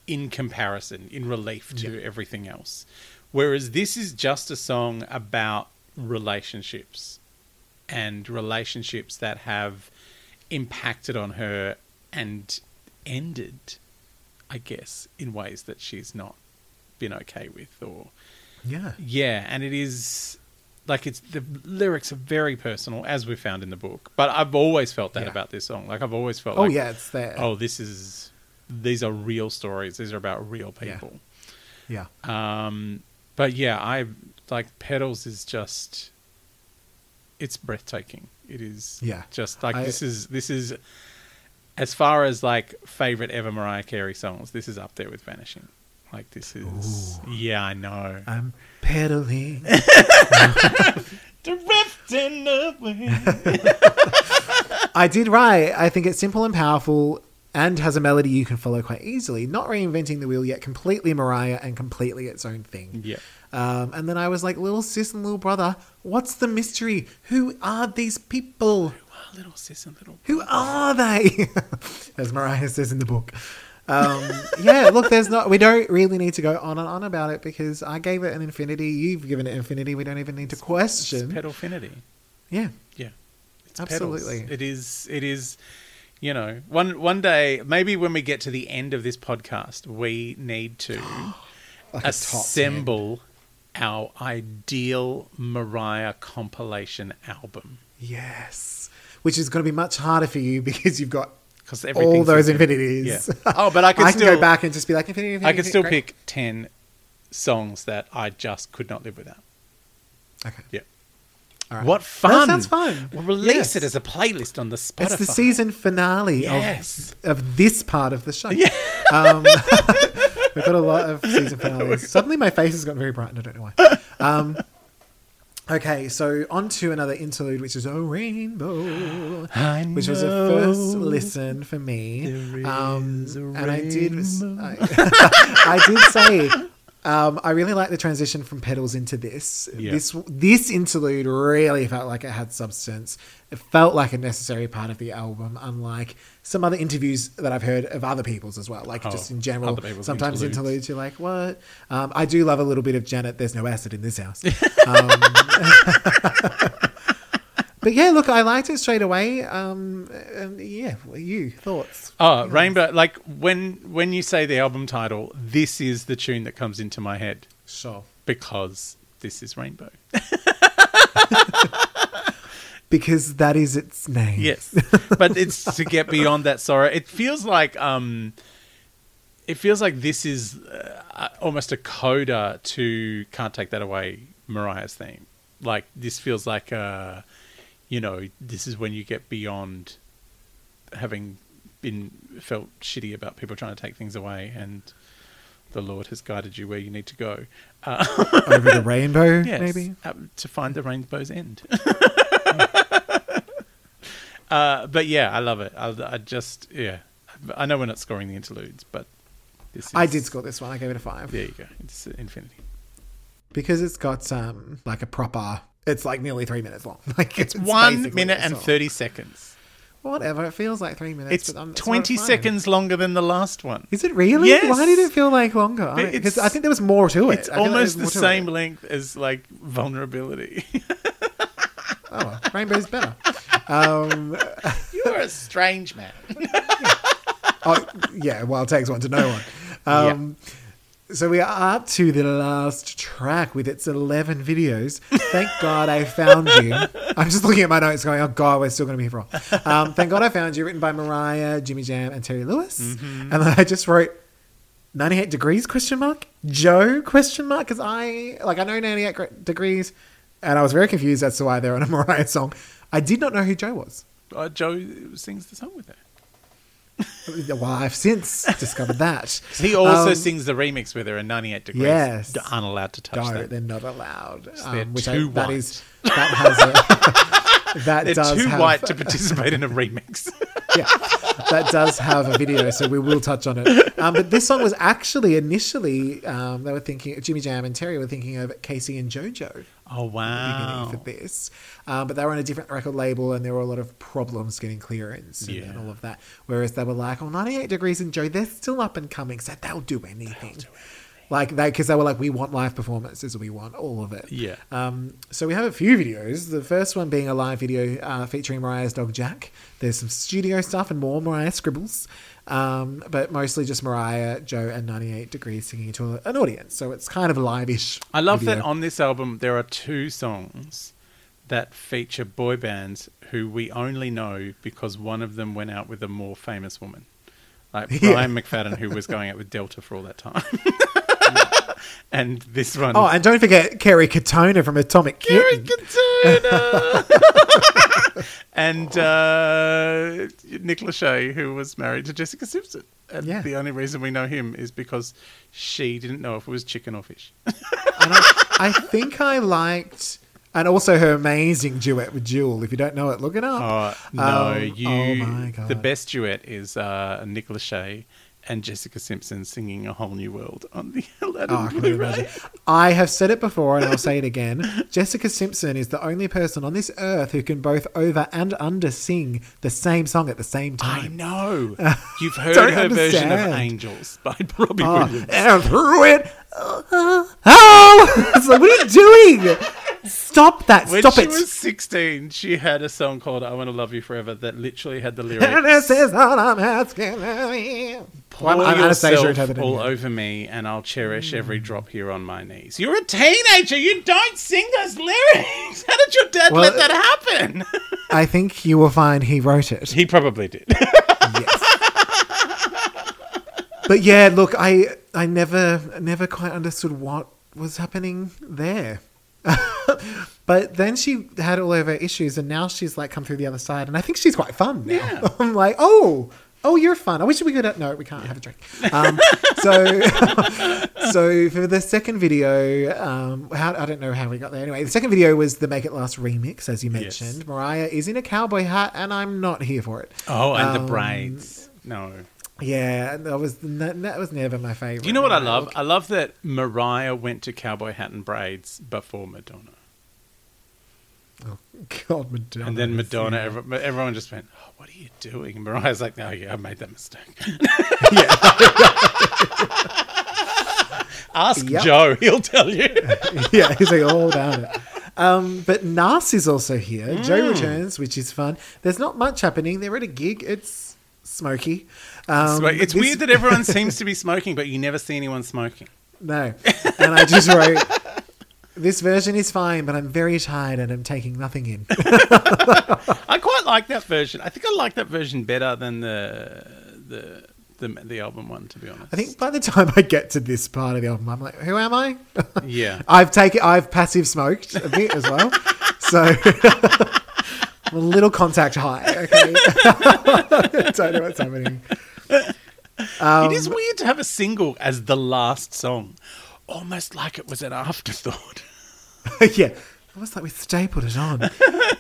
in comparison, in relief to yeah. everything else. Whereas this is just a song about relationships and relationships that have impacted on her and ended, I guess, in ways that she's not been okay with. Or yeah. Yeah, and it is... Like, it's the lyrics are very personal, as we found in the book. But I've always felt that yeah. about this song. Like, I've always felt oh, like... Oh, yeah, it's there. Oh, this is... These are real stories. These are about real people. Yeah. yeah. Um, but, yeah, I... Like, Petals is just... It's breathtaking. It is yeah. just... Like, I, this is... This is... As far as, like, favourite ever Mariah Carey songs, this is up there with Vanishing. Like, this is... Ooh. Yeah, I know. I'm... Pedaling, drifting away. I did write. I think it's simple and powerful, and has a melody you can follow quite easily. Not reinventing the wheel yet. Completely Mariah and completely its own thing. Yeah. Um, and then I was like, little sis and little brother. What's the mystery? Who are these people? Who are little sis and little brother? Who are they? As Mariah says in the book. um, yeah, look, there's not, we don't really need to go on and on about it because I gave it an infinity. You've given it infinity. We don't even need to it's, question. It's pedalfinity. Yeah. Yeah. It's absolutely. Petals. It is, it is, you know, one, one day, maybe when we get to the end of this podcast, we need to like assemble our ideal Mariah compilation album. Yes. Which is going to be much harder for you because you've got all those infinities. Yeah. Oh, but I could I still can go back and just be like infinity. infinity I could still great. pick ten songs that I just could not live without. Okay. Yeah. All right. What fun! That sounds fun. We'll release yes. it as a playlist on the Spotify. It's the season finale yes. of of this part of the show. Yeah. Um, we've got a lot of season finales. Suddenly, my face has gotten very bright, and I don't know why. Um, Okay, so on to another interlude, which is Oh Rainbow, I which know. was a first listen for me. There um, is a and rainbow. I did, I, I did say Um, I really like the transition from Petals into this. Yeah. This this interlude really felt like it had substance. It felt like a necessary part of the album, unlike some other interviews that I've heard of other people's as well. Like oh, just in general, sometimes interludes. interludes, you're like, what? Um, I do love a little bit of Janet, there's no acid in this house. Um, but yeah, look, I liked it straight away. Um, and yeah, you, thoughts? Oh, yes. Rainbow, like when when you say the album title, this is the tune that comes into my head. Sure. Because this is Rainbow. Because that is its name. Yes. But it's to get beyond that sorrow. It feels like, um, it feels like this is uh, almost a coda to Can't Take That Away, Mariah's theme. Like this feels like a... You know, this is when you get beyond having been felt shitty about people trying to take things away, and the Lord has guided you where you need to go. Uh, Over the rainbow, yes, maybe? Uh, to find the rainbow's end. uh, but yeah, I love it. I, I just, yeah. I know we're not scoring the interludes, but this is... I did score this one. I gave it a five. There you go. It's infinity. Because it's got um, like a proper... It's like nearly three minutes long. Like It's, it's one minute and thirty seconds. Whatever. It feels like three minutes. It's but I'm, twenty seconds longer than the last one. Is it really? Yes. Why did it feel like longer? Because I, I think there was more to it. It's almost like the same length as like Vulnerability. Oh, Rainbow's better. Um, You're a strange man. Yeah. Oh, yeah, well, it takes one to know one. Um, yeah. So we are up to the last track with its eleven videos. Thank God I Found You. I'm just looking at my notes going, oh, God, we're still going to be here for all. Um, Thank God I Found You, written by Mariah, Jimmy Jam and Terry Lewis. Mm-hmm. And then I just wrote ninety-eight Degrees, question mark? Joe, question mark? Because I, like, I know ninety-eight Degrees, and I was very confused as to why they're on a Mariah song. I did not know who Joe was. Uh, Joe sings the song with her. Well, I've since discovered that. He also um, sings the remix with her in ninety-eight Degrees. Yes. Aren't allowed to touch no, that. No, they're not allowed. Um, they're which too I, white. That, is, that has a... That they're does too have, white to participate in a remix. Yeah, that does have a video, so we will touch on it. Um, but this song was actually initially, um, they were thinking, Jimmy Jam and Terry were thinking of Casey and JoJo. Oh, wow. For this. Um, but they were on a different record label and there were a lot of problems getting clearance and, yeah. and all of that. Whereas they were like, oh, ninety-eight Degrees and Joe, they're still up and coming, so they'll do anything. They'll do anything. Like they, because they were like, we want live performances, we want all of it. Yeah. Um. So we have a few videos. The first one being a live video uh, featuring Mariah's dog Jack. There's some studio stuff and more Mariah scribbles, um. But mostly just Mariah, Joe, and ninety-eight Degrees singing to an audience. So it's kind of live-ish. I love video. That on this album there are two songs that feature boy bands who we only know because one of them went out with a more famous woman, like Brian yeah. McFadden, who was going out with Delta for all that time. And this one. Oh, and don't forget Kerry Katona from Atomic Kitten. Kerry Katona! And uh, Nick Lachey, who was married to Jessica Simpson. And yeah. the only reason we know him is because she didn't know if it was chicken or fish. And I, I think I liked... And also her amazing duet with Jewel. If you don't know it, look it up. Oh, no, um, you... Oh, my God. The best duet is uh, Nick Lachey and Jessica Simpson singing A Whole New World on the Aladdin oh, Blu-ray. I have said it before and I'll say it again. Jessica Simpson is the only person on this earth who can both over and under sing the same song at the same time. I know. You've heard her understand. version of Angels by Robbie oh, Williams. And through it. Oh! It's like, what are you doing? Stop that. When Stop it. When she was sixteen, she had a song called I Want to Love You Forever that literally had the lyrics. And this is all I'm asking of you. Pour I'm yourself all over me and I'll cherish mm. every drop here on my knees. You're a teenager. You don't sing those lyrics. How did your dad well, let that happen? I think you will find he wrote it. He probably did. Yes. But yeah, look, I, I never, never quite understood what was happening there. But then she had all of her issues and now she's like come through the other side and I think she's quite fun now. Yeah. I'm like, oh, oh, you're fun. I wish we could... No, we can't yeah. have a drink. Um, so so for the second video, um, how, I don't know how we got there. Anyway, the second video was the Make It Last remix, as you mentioned. Yes. Mariah is in a cowboy hat and I'm not here for it. Oh, and um, the braids. No. Yeah, that was that was never my favorite. Do you know what I love? I love that Mariah went to cowboy hat and braids before Madonna. Oh God, Madonna! And then Madonna, yeah. every, everyone just went, "Oh, what are you doing?" And Mariah's like, "No, yeah, I made that mistake." yeah. Ask yep. Joe; he'll tell you. yeah, he's like all about it. Um, but Nas is also here. Mm. Joe returns, which is fun. There's not much happening. They're at a gig. It's smoky. Um, it's this- weird that everyone seems to be smoking, but you never see anyone smoking. No, and I just wrote. This version is fine, but I'm very tired and I'm taking nothing in. I quite like that version. I think I like that version better than the, the the the album one, to be honest. I think by the time I get to this part of the album, I'm like, who am I? Yeah. I've taken, I've passive smoked a bit as well. So I'm a little contact high, okay? I don't know what's happening. Um, it is weird to have a single as the last song. Almost like it was an afterthought. yeah. Almost like we stapled it on.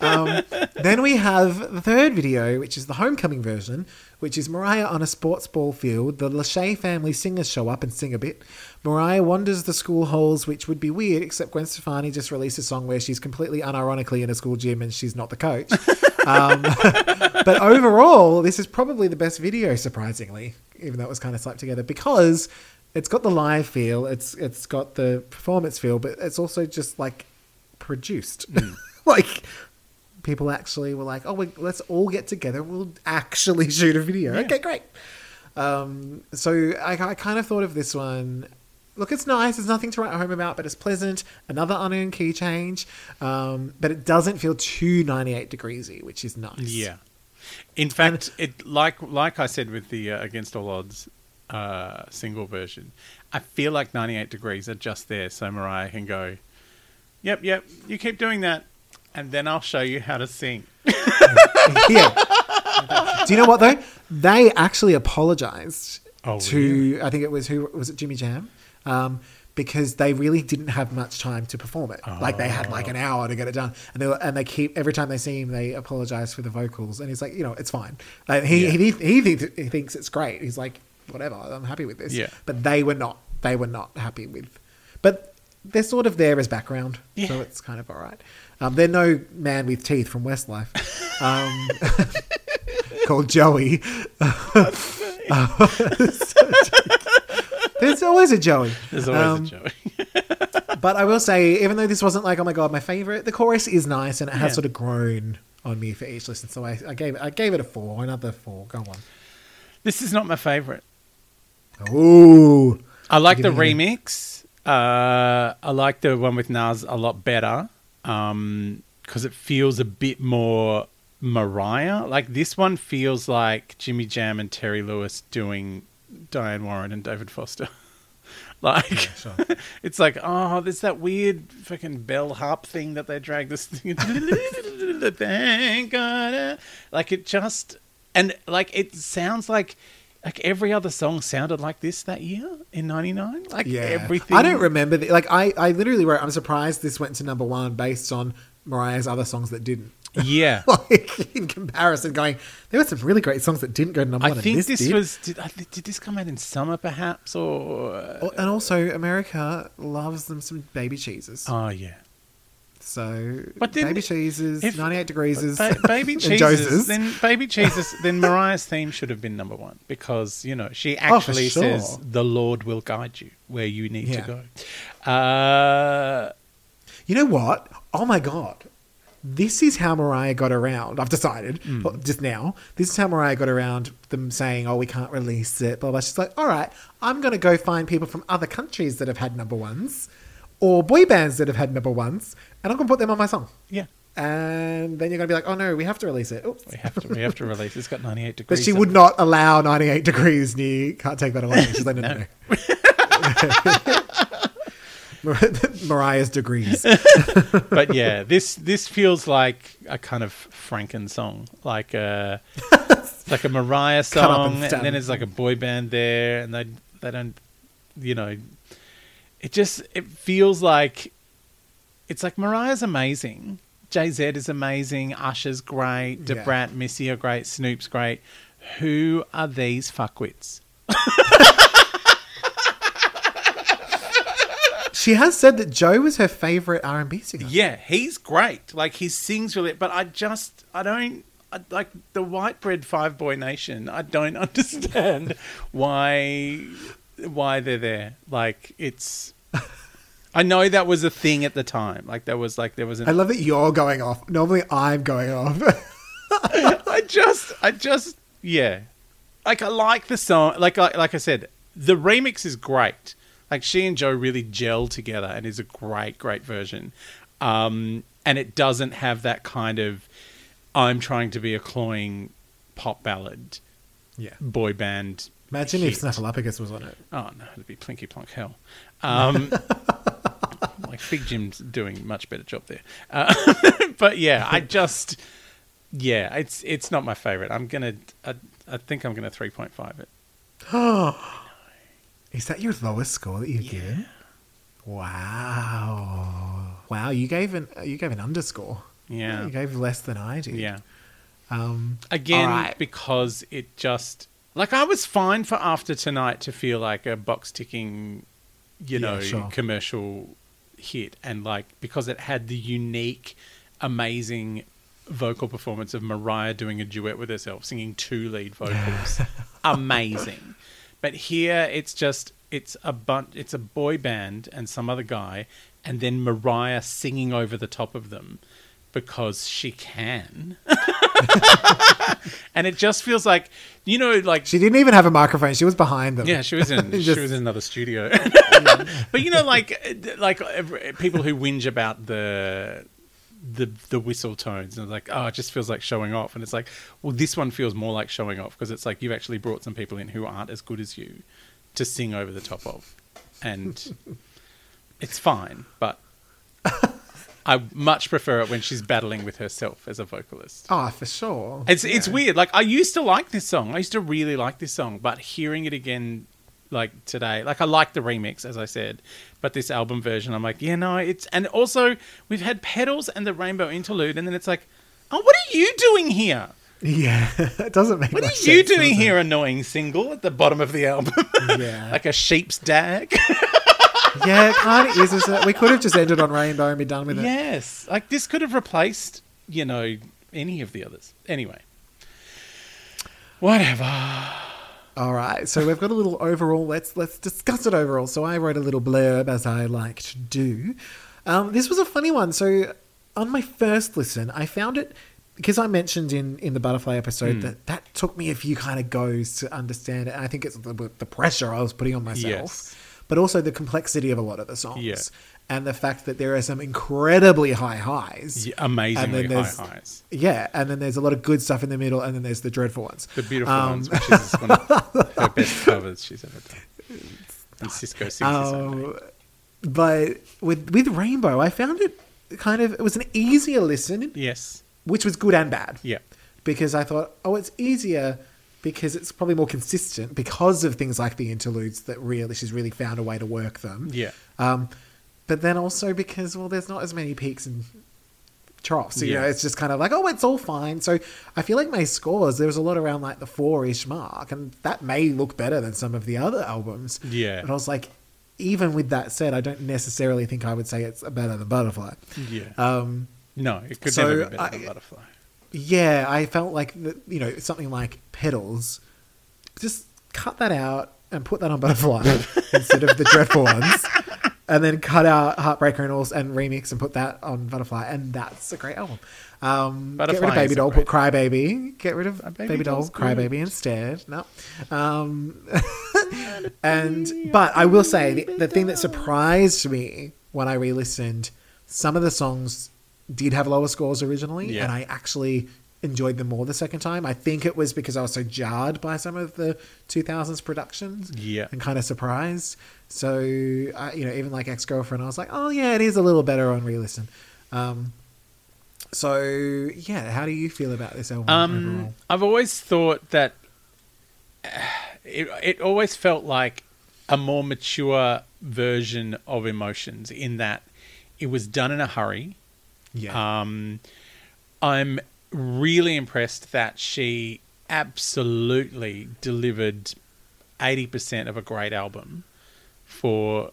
um, then we have the third video, which is the homecoming version, which is Mariah on a sports ball field. The Lachey family singers show up and sing a bit. Mariah wanders the school halls, which would be weird, except Gwen Stefani just released a song where she's completely unironically in a school gym and she's not the coach. um, but overall, this is probably the best video, surprisingly, even though it was kind of slapped together, because... It's got the live feel, it's it's got the performance feel, but it's also just, like, produced. Mm. like, people actually were like, oh, we, let's all get together. We'll actually shoot a video. Yeah. Okay, great. Um, so I, I kind of thought of this one. Look, it's nice. There's nothing to write home about, but it's pleasant. Another unearned key change. Um, but it doesn't feel too ninety-eight degreesy, which is nice. Yeah. In fact, and, it like like I said with the uh, Against All Odds, Uh, single version. I feel like ninety-eight Degrees are just there so Mariah can go, yep, yep, you keep doing that and then I'll show you how to sing. yeah. Do you know what though? They actually apologised oh, to, really? I think it was, who was it, Jimmy Jam? Um, because they really didn't have much time to perform it. Oh. Like they had like an hour to get it done. And they were, and they keep, every time they see him, they apologise for the vocals. And he's like, you know, it's fine. Like he, yeah. he, he, thinks, he thinks it's great. He's like, whatever, I'm happy with this. Yeah. But they were not. They were not happy with... But they're sort of there as background. Yeah. So it's kind of all right. Um, they're no man with teeth from Westlife. Um, called Joey. uh, so, there's always a Joey. There's always um, a Joey. But I will say, even though this wasn't like, oh my God, my favourite, the chorus is nice and it has yeah. sort of grown on me for each listen. So I, I gave it, I gave it a four, another four. Go on. This is not my favourite. Oh, I like the remix. Uh, I like the one with Nas a lot better because um, it feels a bit more Mariah. Like this one feels like Jimmy Jam and Terry Lewis doing Diane Warren and David Foster. like yeah, sure. It's like, oh, there's that weird fucking bell harp thing that they drag this thing. Thank God. Like it just... And, like, it sounds like like every other song sounded like this that year in ninety-nine. Like, yeah. everything. I don't remember. The, like, I, I literally wrote, I'm surprised this went to number one based on Mariah's other songs that didn't. Yeah. like, in comparison, going, there were some really great songs that didn't go to number I one. I think this, this did. was, did, did this come out in summer, perhaps? or? And also, America loves them some baby cheeses. Oh, yeah. So but then, baby cheeses, if, ninety-eight degrees, ba- baby cheeses. Then baby cheeses. Then Mariah's theme should have been number one because you know she actually oh, sure. says the Lord will guide you where you need yeah. to go. Uh, you know what? Oh my God, this is how Mariah got around. I've decided mm. just now. This is how Mariah got around them saying, "Oh, we can't release it." Blah blah. She's like, "All right, I'm going to go find people from other countries that have had number ones." Or boy bands that have had number ones, and I'm going to put them on my song. Yeah. And then you're going to be like, oh, no, we have to release it. Oops. We have to, we have to release it. It's got ninety-eight degrees. But she would not allow ninety-eight degrees near. Can't take that away. She's like, no, no, no. Mariah's degrees. But, yeah, this this feels like a kind of Franken song. Like a, it's like a Mariah song, and, and then there's like a boy band there, and they they don't, you know... It just, it feels like, it's like Mariah's amazing. Jay-Z is amazing. Usher's great. Da Brat, Missy are great. Snoop's great. who are these fuckwits? She has said that Joe was her favourite R and B singer. Yeah, he's great. Like, he sings really... But I just... I don't... I, like, the white bread Five Boy Nation, I don't understand why why they're there. Like, it's... I know that was a thing at the time. Like, there was, like, there was... An- I love that you're going off. Normally, I'm going off. I just... I just... Yeah. Like, I like the song. Like, I, like I said, the remix is great. Like, she and Joe really gel together and is a great, great version. Um, and it doesn't have that kind of, I'm trying to be a cloying pop ballad, yeah, boy band. Imagine hit. If Snuffleupagus was on it. Oh, no, it'd be plinky plonk hell. Um, like, Big Jim's doing much better job there. Uh, but, yeah, I just, yeah, it's it's not my favourite. I'm going to, I, I think I'm going to three point five it. Oh. Is that your lowest score that you've yeah. given? Wow. Wow, you gave an you gave an underscore. Yeah. yeah you gave less than I did. Yeah. Um, Again, right. because it just... Like, I was fine for After Tonight to feel like a box-ticking, you know, yeah, sure. commercial hit. And, like, because it had the unique, amazing vocal performance of Mariah doing a duet with herself, singing two lead vocals. Amazing. But here, it's just it's a bun- it's a boy band and some other guy, and then Mariah singing over the top of them because she can. And it just feels like, you know, like she didn't even have a microphone; she was behind them. Yeah, she was in just... she was in another studio. But you know, like like people who whinge about the. The, the whistle tones, and like, oh, it just feels like showing off. And it's like, well, this one feels more like showing off, because it's like you've actually brought some people in who aren't as good as you to sing over the top of, and it's fine, but I much prefer it when she's battling with herself as a vocalist. Oh, for sure. It's yeah. it's weird. Like, I used to like this song. I used to really like this song, but hearing it again like today, like I like the remix, as I said, but this album version, I'm like, yeah, no, it's, and also we've had Petals and the Rainbow interlude, and then it's like, oh, what are you doing here? Yeah, it doesn't make what much sense. What are you doing here, annoying single at the bottom of the album? Yeah, like a sheep's dag. Yeah, it kind of is. We could have just ended on Rainbow and be done with it. Yes, like this could have replaced, you know, any of the others. Anyway, whatever. All right, so we've got a little overall. Let's let's discuss it overall. So I wrote a little blurb, as I like to do. Um, this was a funny one. So on my first listen, I found it, because I mentioned in, in the Butterfly episode mm. that that took me a few kind of goes to understand it. And I think it's the, the pressure I was putting on myself, yes. but also the complexity of a lot of the songs. Yeah. And the fact that there are some incredibly high highs. Yeah, amazingly high highs. Yeah. And then there's a lot of good stuff in the middle, and then there's the dreadful ones. The beautiful um, ones, which is one of her best covers she's ever done. And Cisco sings um, But with, with Rainbow, I found it kind of... It was an easier listen. Yes. Which was good and bad. Yeah. Because I thought, oh, it's easier... because it's probably more consistent because of things like the interludes that really she's really found a way to work them. Yeah. Um, but then also because, well, there's not as many peaks and troughs. So, yeah. You know, it's just kind of like, oh, it's all fine. So I feel like my scores, there was a lot around like the four-ish mark, and that may look better than some of the other albums. Yeah. And I was like, even with that said, I don't necessarily think I would say it's better than Butterfly. Yeah. Um, no, it could so never be better I, than Butterfly. Yeah, I felt like, the, you know, something like Petals, just cut that out and put that on Butterfly instead of the dreadful ones, and then cut out Heartbreaker and all, and remix and put that on Butterfly, and that's a great album. Um, get rid of Baby Doll, put Cry Baby. Get rid of Baby, Baby Doll, Cry Baby instead. No, um, and but I will say the, the thing that surprised me when I re-listened, some of the songs did have lower scores originally, yeah. and I actually enjoyed them more the second time. I think it was because I was so jarred by some of the two thousands productions, yeah. and kind of surprised. So, I, you know, even like Ex-Girlfriend, I was like, oh yeah, it is a little better on re-listen. Um, so yeah, how do you feel about this album um, overall? I've always thought that it, it always felt like a more mature version of Emotions, in that it was done in a hurry. Yeah. Um, I'm really impressed that she absolutely delivered eighty percent of a great album for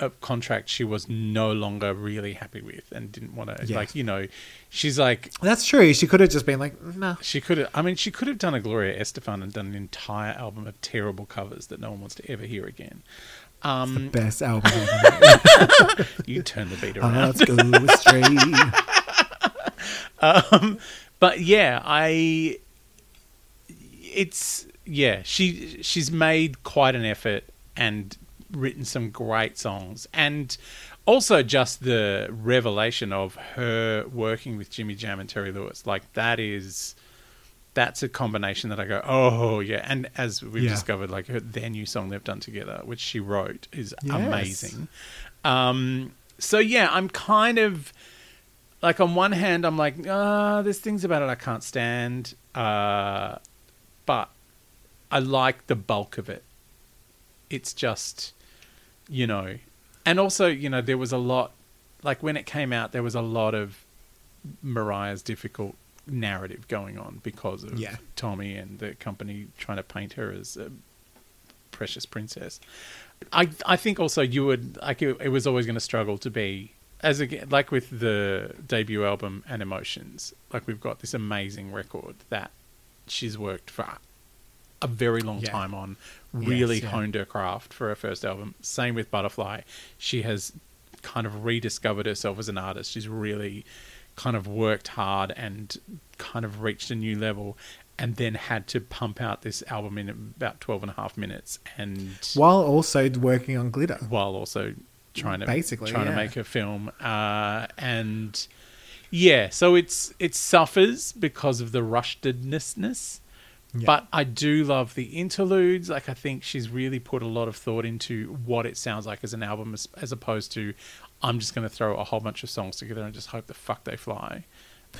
a contract she was no longer really happy with and didn't want to, yeah. like, you know, she's like... That's true. She could have just been like, no. Nah. She could have, I mean, she could have done a Gloria Estefan and done an entire album of terrible covers that no one wants to ever hear again. Um, it's the best album ever. You turn the beat around. Let's go astray. Um, but yeah, I... It's... Yeah, she she's made quite an effort and written some great songs, and also just the revelation of her working with Jimmy Jam and Terry Lewis. Like that is, that's a combination that I go, oh yeah. And as we've yeah. discovered, like her, their new song they've done together, which she wrote, is yes. amazing. Um, so yeah, I'm kind of like on one hand, I'm like, ah, oh, there's things about it I can't stand, uh, but. I like the bulk of it. It's just, you know, and also, you know, there was a lot, like when it came out, there was a lot of Mariah's difficult narrative going on because of yeah. Tommy and the company trying to paint her as a precious princess. I I think also you would, like it, it was always going to struggle to be, as again, like with the debut album and Emotions, like we've got this amazing record that she's worked for a very long yeah. time on, really yes, yeah. honed her craft for her first album. Same with Butterfly. She has kind of rediscovered herself as an artist. She's really kind of worked hard and kind of reached a new level, and then had to pump out this album in about twelve and a half minutes. And while also working on Glitter. While also trying to, Basically, trying yeah. to make a film. Uh, and yeah, so it's it suffers because of the rushedness. Yeah. But I do love the interludes. Like, I think she's really put a lot of thought into what it sounds like as an album, as, as opposed to I'm just going to throw a whole bunch of songs together and just hope the fuck they fly,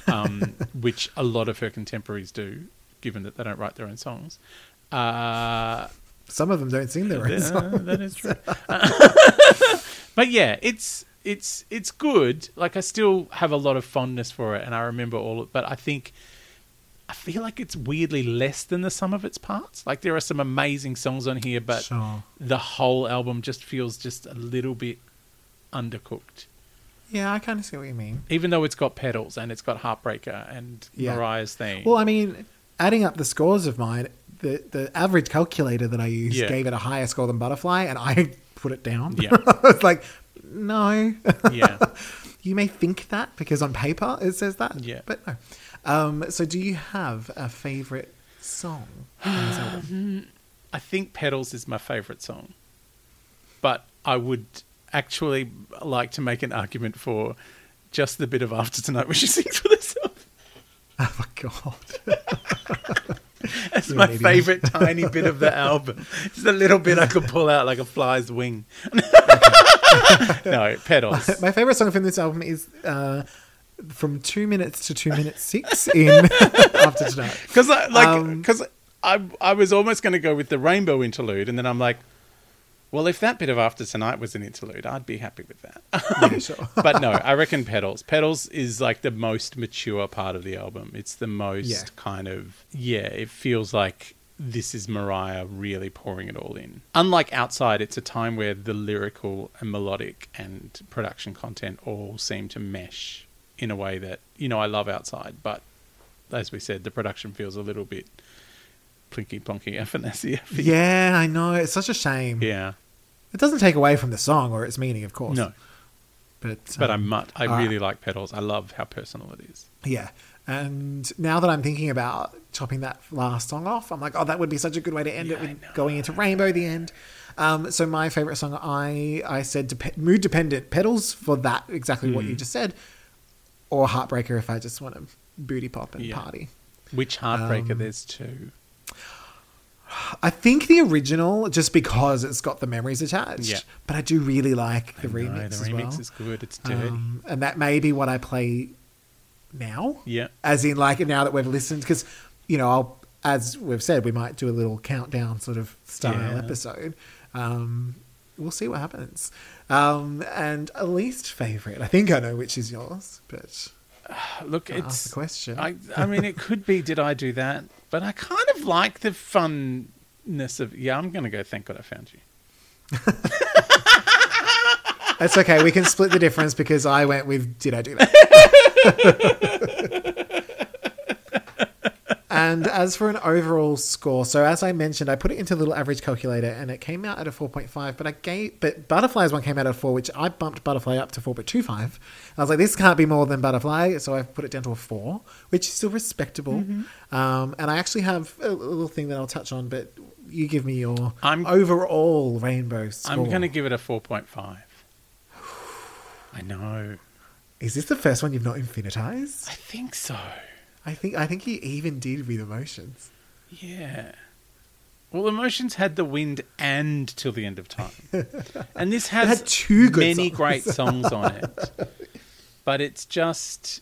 um, which a lot of her contemporaries do, given that they don't write their own songs. Uh, Some of them don't sing their own songs. That is true. But yeah, it's it's it's good. Like, I still have a lot of fondness for it, and I remember all of it. But I think... I feel like it's weirdly less than the sum of its parts. Like there are some amazing songs on here, but sure. the whole album just feels just a little bit undercooked. Yeah, I kind of see what you mean. Even though it's got Petals and it's got Heartbreaker and yeah. Mariah's theme. Well, I mean, adding up the scores of mine, the, the average calculator that I used yeah. gave it a higher score than Butterfly, and I put it down. Yeah. I was like, no. Yeah. You may think that because on paper it says that. Yeah. But no. Um, so do you have a favourite song? I think Petals is my favourite song. But I would actually like to make an argument for just the bit of After Tonight where she sings with herself. Oh, my God. That's You're my favourite tiny bit of the album. It's the little bit I could pull out like a fly's wing. No, Petals. My, my favourite song from this album is... Uh, from two minutes to two minutes six in After Tonight, because I, like, because um, I I was almost going to go with the Rainbow interlude, and then I'm like, well, if that bit of After Tonight was an interlude, I'd be happy with that. Yeah, sure. But no, I reckon Petals. Petals is like the most mature part of the album. It's the most yeah. kind of yeah. It feels like this is Mariah really pouring it all in. Unlike Outside, it's a time where the lyrical and melodic and production content all seem to mesh. In a way that, you know, I love Outside, but as we said, the production feels a little bit plinky plonky effinacy. Yeah, I know. It's such a shame. Yeah. It doesn't take away from the song or its meaning, of course. No. But but um, I, I uh, really like Petals. I love how personal it is. Yeah. And now that I'm thinking about chopping that last song off, I'm like, oh, that would be such a good way to end yeah, it with going into Rainbow, the end. Um, so my favourite song, I, I said dep- mood dependent Petals for that, exactly mm. what you just said. Or Heartbreaker if I just want to booty pop and yeah. party. Which Heartbreaker? Um, there's two. I think the original, just because it's got the memories attached. Yeah. But I do really like the I remix know, the as remix well. Is good. It's dirty. Um, and that may be what I play now. Yeah. As in, like, now that we've listened. Because, you know, I'll, as we've said, we might do a little countdown sort of style yeah. episode. Um, we'll see what happens. Um, and a least favourite. I think I know which is yours, but Look, Can't it's ask the question. I, I mean, it could be. Did I do that? But I kind of like the funness of. Yeah, I'm going to go. Thank God I found you. That's okay. We can split the difference because I went with. Did I do that? And as for an overall score, so as I mentioned, I put it into a little average calculator and it came out at a four point five, but I gave, but Butterfly's one came out at a four, which I bumped Butterfly up to four point two five. I was like, this can't be more than Butterfly, so I put it down to a four, which is still respectable. Mm-hmm. Um, and I actually have a little thing that I'll touch on, but you give me your I'm, overall Rainbow score. I'm going to give it a four point five. I know. Is this the first one you've not infinitized? I think so. I think I think he even did with Emotions. Yeah. Well, Emotions had the wind and Till the End of Time. And this has had two good many songs. Great songs on it. But it's just,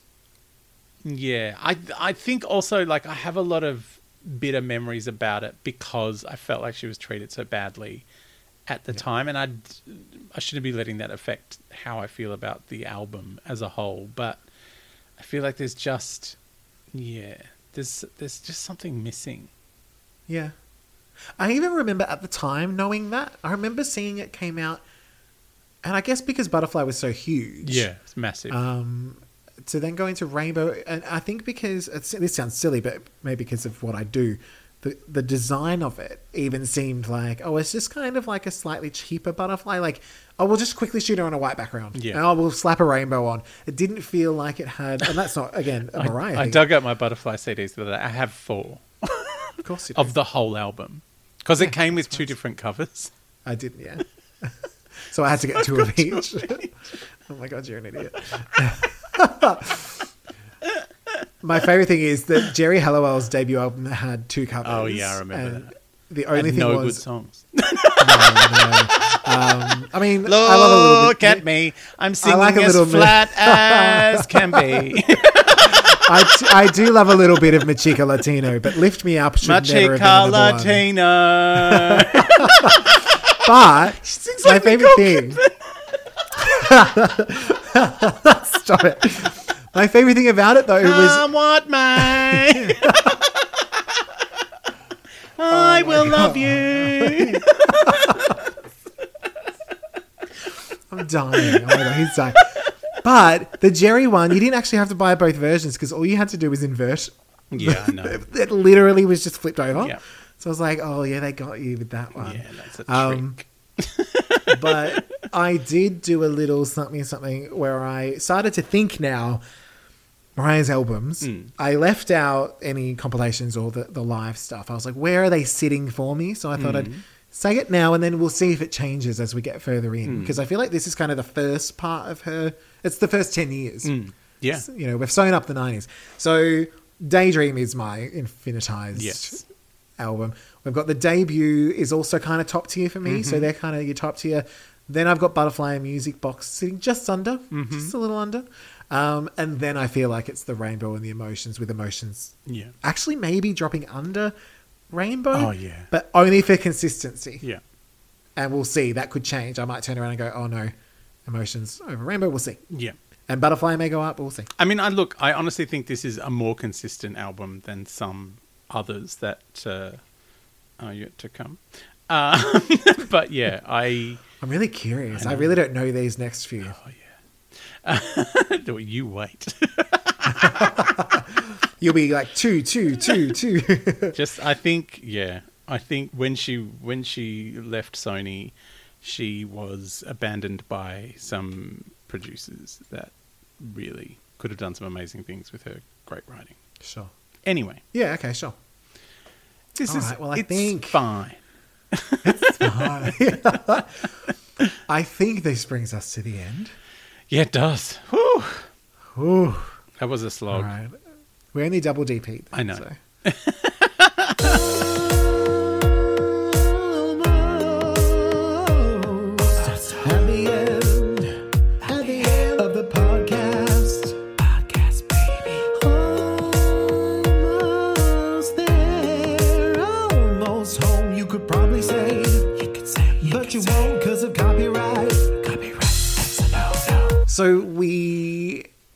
yeah. I I think also, like, I have a lot of bitter memories about it because I felt like she was treated so badly at the yeah. time. And I'd, I shouldn't be letting that affect how I feel about the album as a whole. But I feel like there's just... Yeah, there's there's just something missing. Yeah. I even remember at the time knowing that. I remember seeing it came out, and I guess because Butterfly was so huge. Yeah, it's massive. Um, to then go into Rainbow, and I think because, it's, this sounds silly, but maybe because of what I do, the, the design of it even seemed like, oh, it's just kind of like a slightly cheaper Butterfly. Like, oh, we'll just quickly shoot her on a white background. Yeah. Oh, we'll slap a rainbow on. It didn't feel like it had... And that's not, again, a Mariah. I, I dug out my Butterfly C Ds the other day. I have four. Of course you do. Of the whole album. Because yeah, it came with two nice. different covers. I did, yeah. So I had to get so two, of two of each. Oh my God, you're an idiot. My favourite thing is that Jerry Halliwell's debut album had two covers. Oh, yeah, I remember that. The only and thing no was... no good songs. No, no. Um, I mean... Look I love a little bit, at me. I'm singing like as flat bit. as can be. I, t- I do love a little bit of Machica Latino, but Lift Me Up should Machica never have been number one. But my like favorite thing... Stop it. My favorite thing about it, though, was... I want my... I oh will God. love you. I'm dying. Oh my God, he's dying. But the Jerry one, you didn't actually have to buy both versions because all you had to do was invert. Yeah, no. It literally was just flipped over. Yeah. So I was like, oh, yeah, they got you with that one. Yeah, that's a um, trick. But I did do a little something, something where I started to think now, Mariah's albums, mm. I left out any compilations or the, the live stuff. I was like, where are they sitting for me? So I thought mm. I'd say it now and then we'll see if it changes as we get further in. Because mm. I feel like this is kind of the first part of her. It's the first ten years. Mm. Yeah. It's, you know, we've sewn up the nineties. So Daydream is my infinitized yes. album. We've got the debut is also kind of top tier for me. Mm-hmm. So they're kind of your top tier. Then I've got Butterfly and Music Box sitting just under, mm-hmm. just a little under. Um, and then I feel like it's the Rainbow and the Emotions, with Emotions yeah. actually maybe dropping under Rainbow. Oh, yeah. But only for consistency. Yeah. And we'll see. That could change. I might turn around and go, oh, no, Emotions over Rainbow. We'll see. Yeah. And Butterfly may go up. But we'll see. I mean, I look, I honestly think this is a more consistent album than some others that uh, are yet to come. Uh, but, yeah, I... I'm really curious. I, I really don't know these next few. Oh, yeah. Uh, you wait. You'll be like two, two, two, two. Just, I think, yeah, I think when she when she left Sony, she was abandoned by some producers that really could have done some amazing things with her great writing. Sure. Anyway. Yeah. Okay. Sure. This All is right, well, I it's think fine. It's fine. I think this brings us to the end. Yeah, it does. Whew. Whew. That was a slog. All right. We're only double D P'd. I know. So.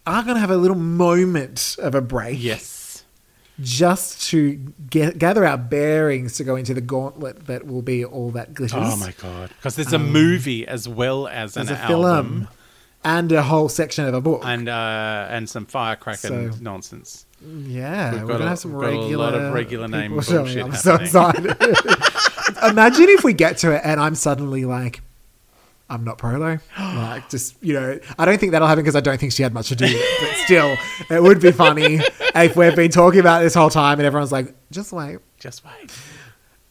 I are going to have a little moment of a break. Yes. Just to get, gather our bearings to go into the gauntlet that will be All That Glitters. Oh, my God. Because there's a um, movie as well as an a album. Film and a whole section of a book. And uh, and some firecracker so, nonsense. Yeah. We've we're going to have some regular... a lot of regular name bullshit I'm happening. So excited. Imagine if we get to it and I'm suddenly like... I'm not pro-lo. Like, just, you know, I don't think that'll happen because I don't think she had much to do with it. But still, it would be funny if we've been talking about this whole time and everyone's like, just wait. Just wait.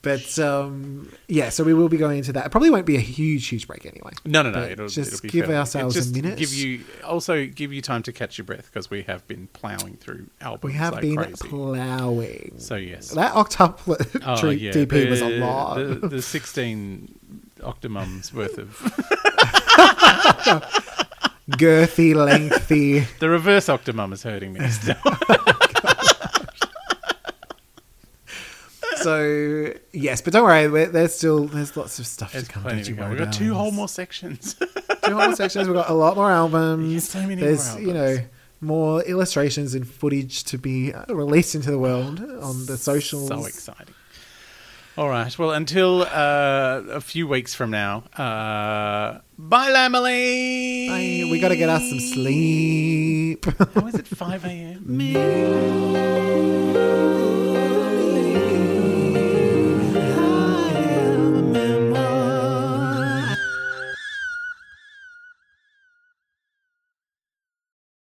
But, um, yeah, so we will be going into that. It probably won't be a huge, huge break anyway. No, no, no. It'll, just it'll be give fairly, ourselves just a minute. Give you, also, give you time to catch your breath because we have been ploughing through albums. We have like been crazy. ploughing. So, yes. That octuplet oh, tree, yeah. D P the, was a lot. The, the sixteen... octomums worth of girthy, lengthy. The reverse octomum is hurting me still. Oh, so yes, but don't worry, we're, there's still there's lots of stuff there's to come. Don't you worry we've got two whole more sections. two whole more sections. We've got a lot more albums. There's so many there's, more albums. You know, more illustrations and footage to be released into the world on the socials. So exciting. All right. Well, until uh, a few weeks from now. Uh, bye, Lamely. Bye. We got to get us some sleep. How is it five a.m.?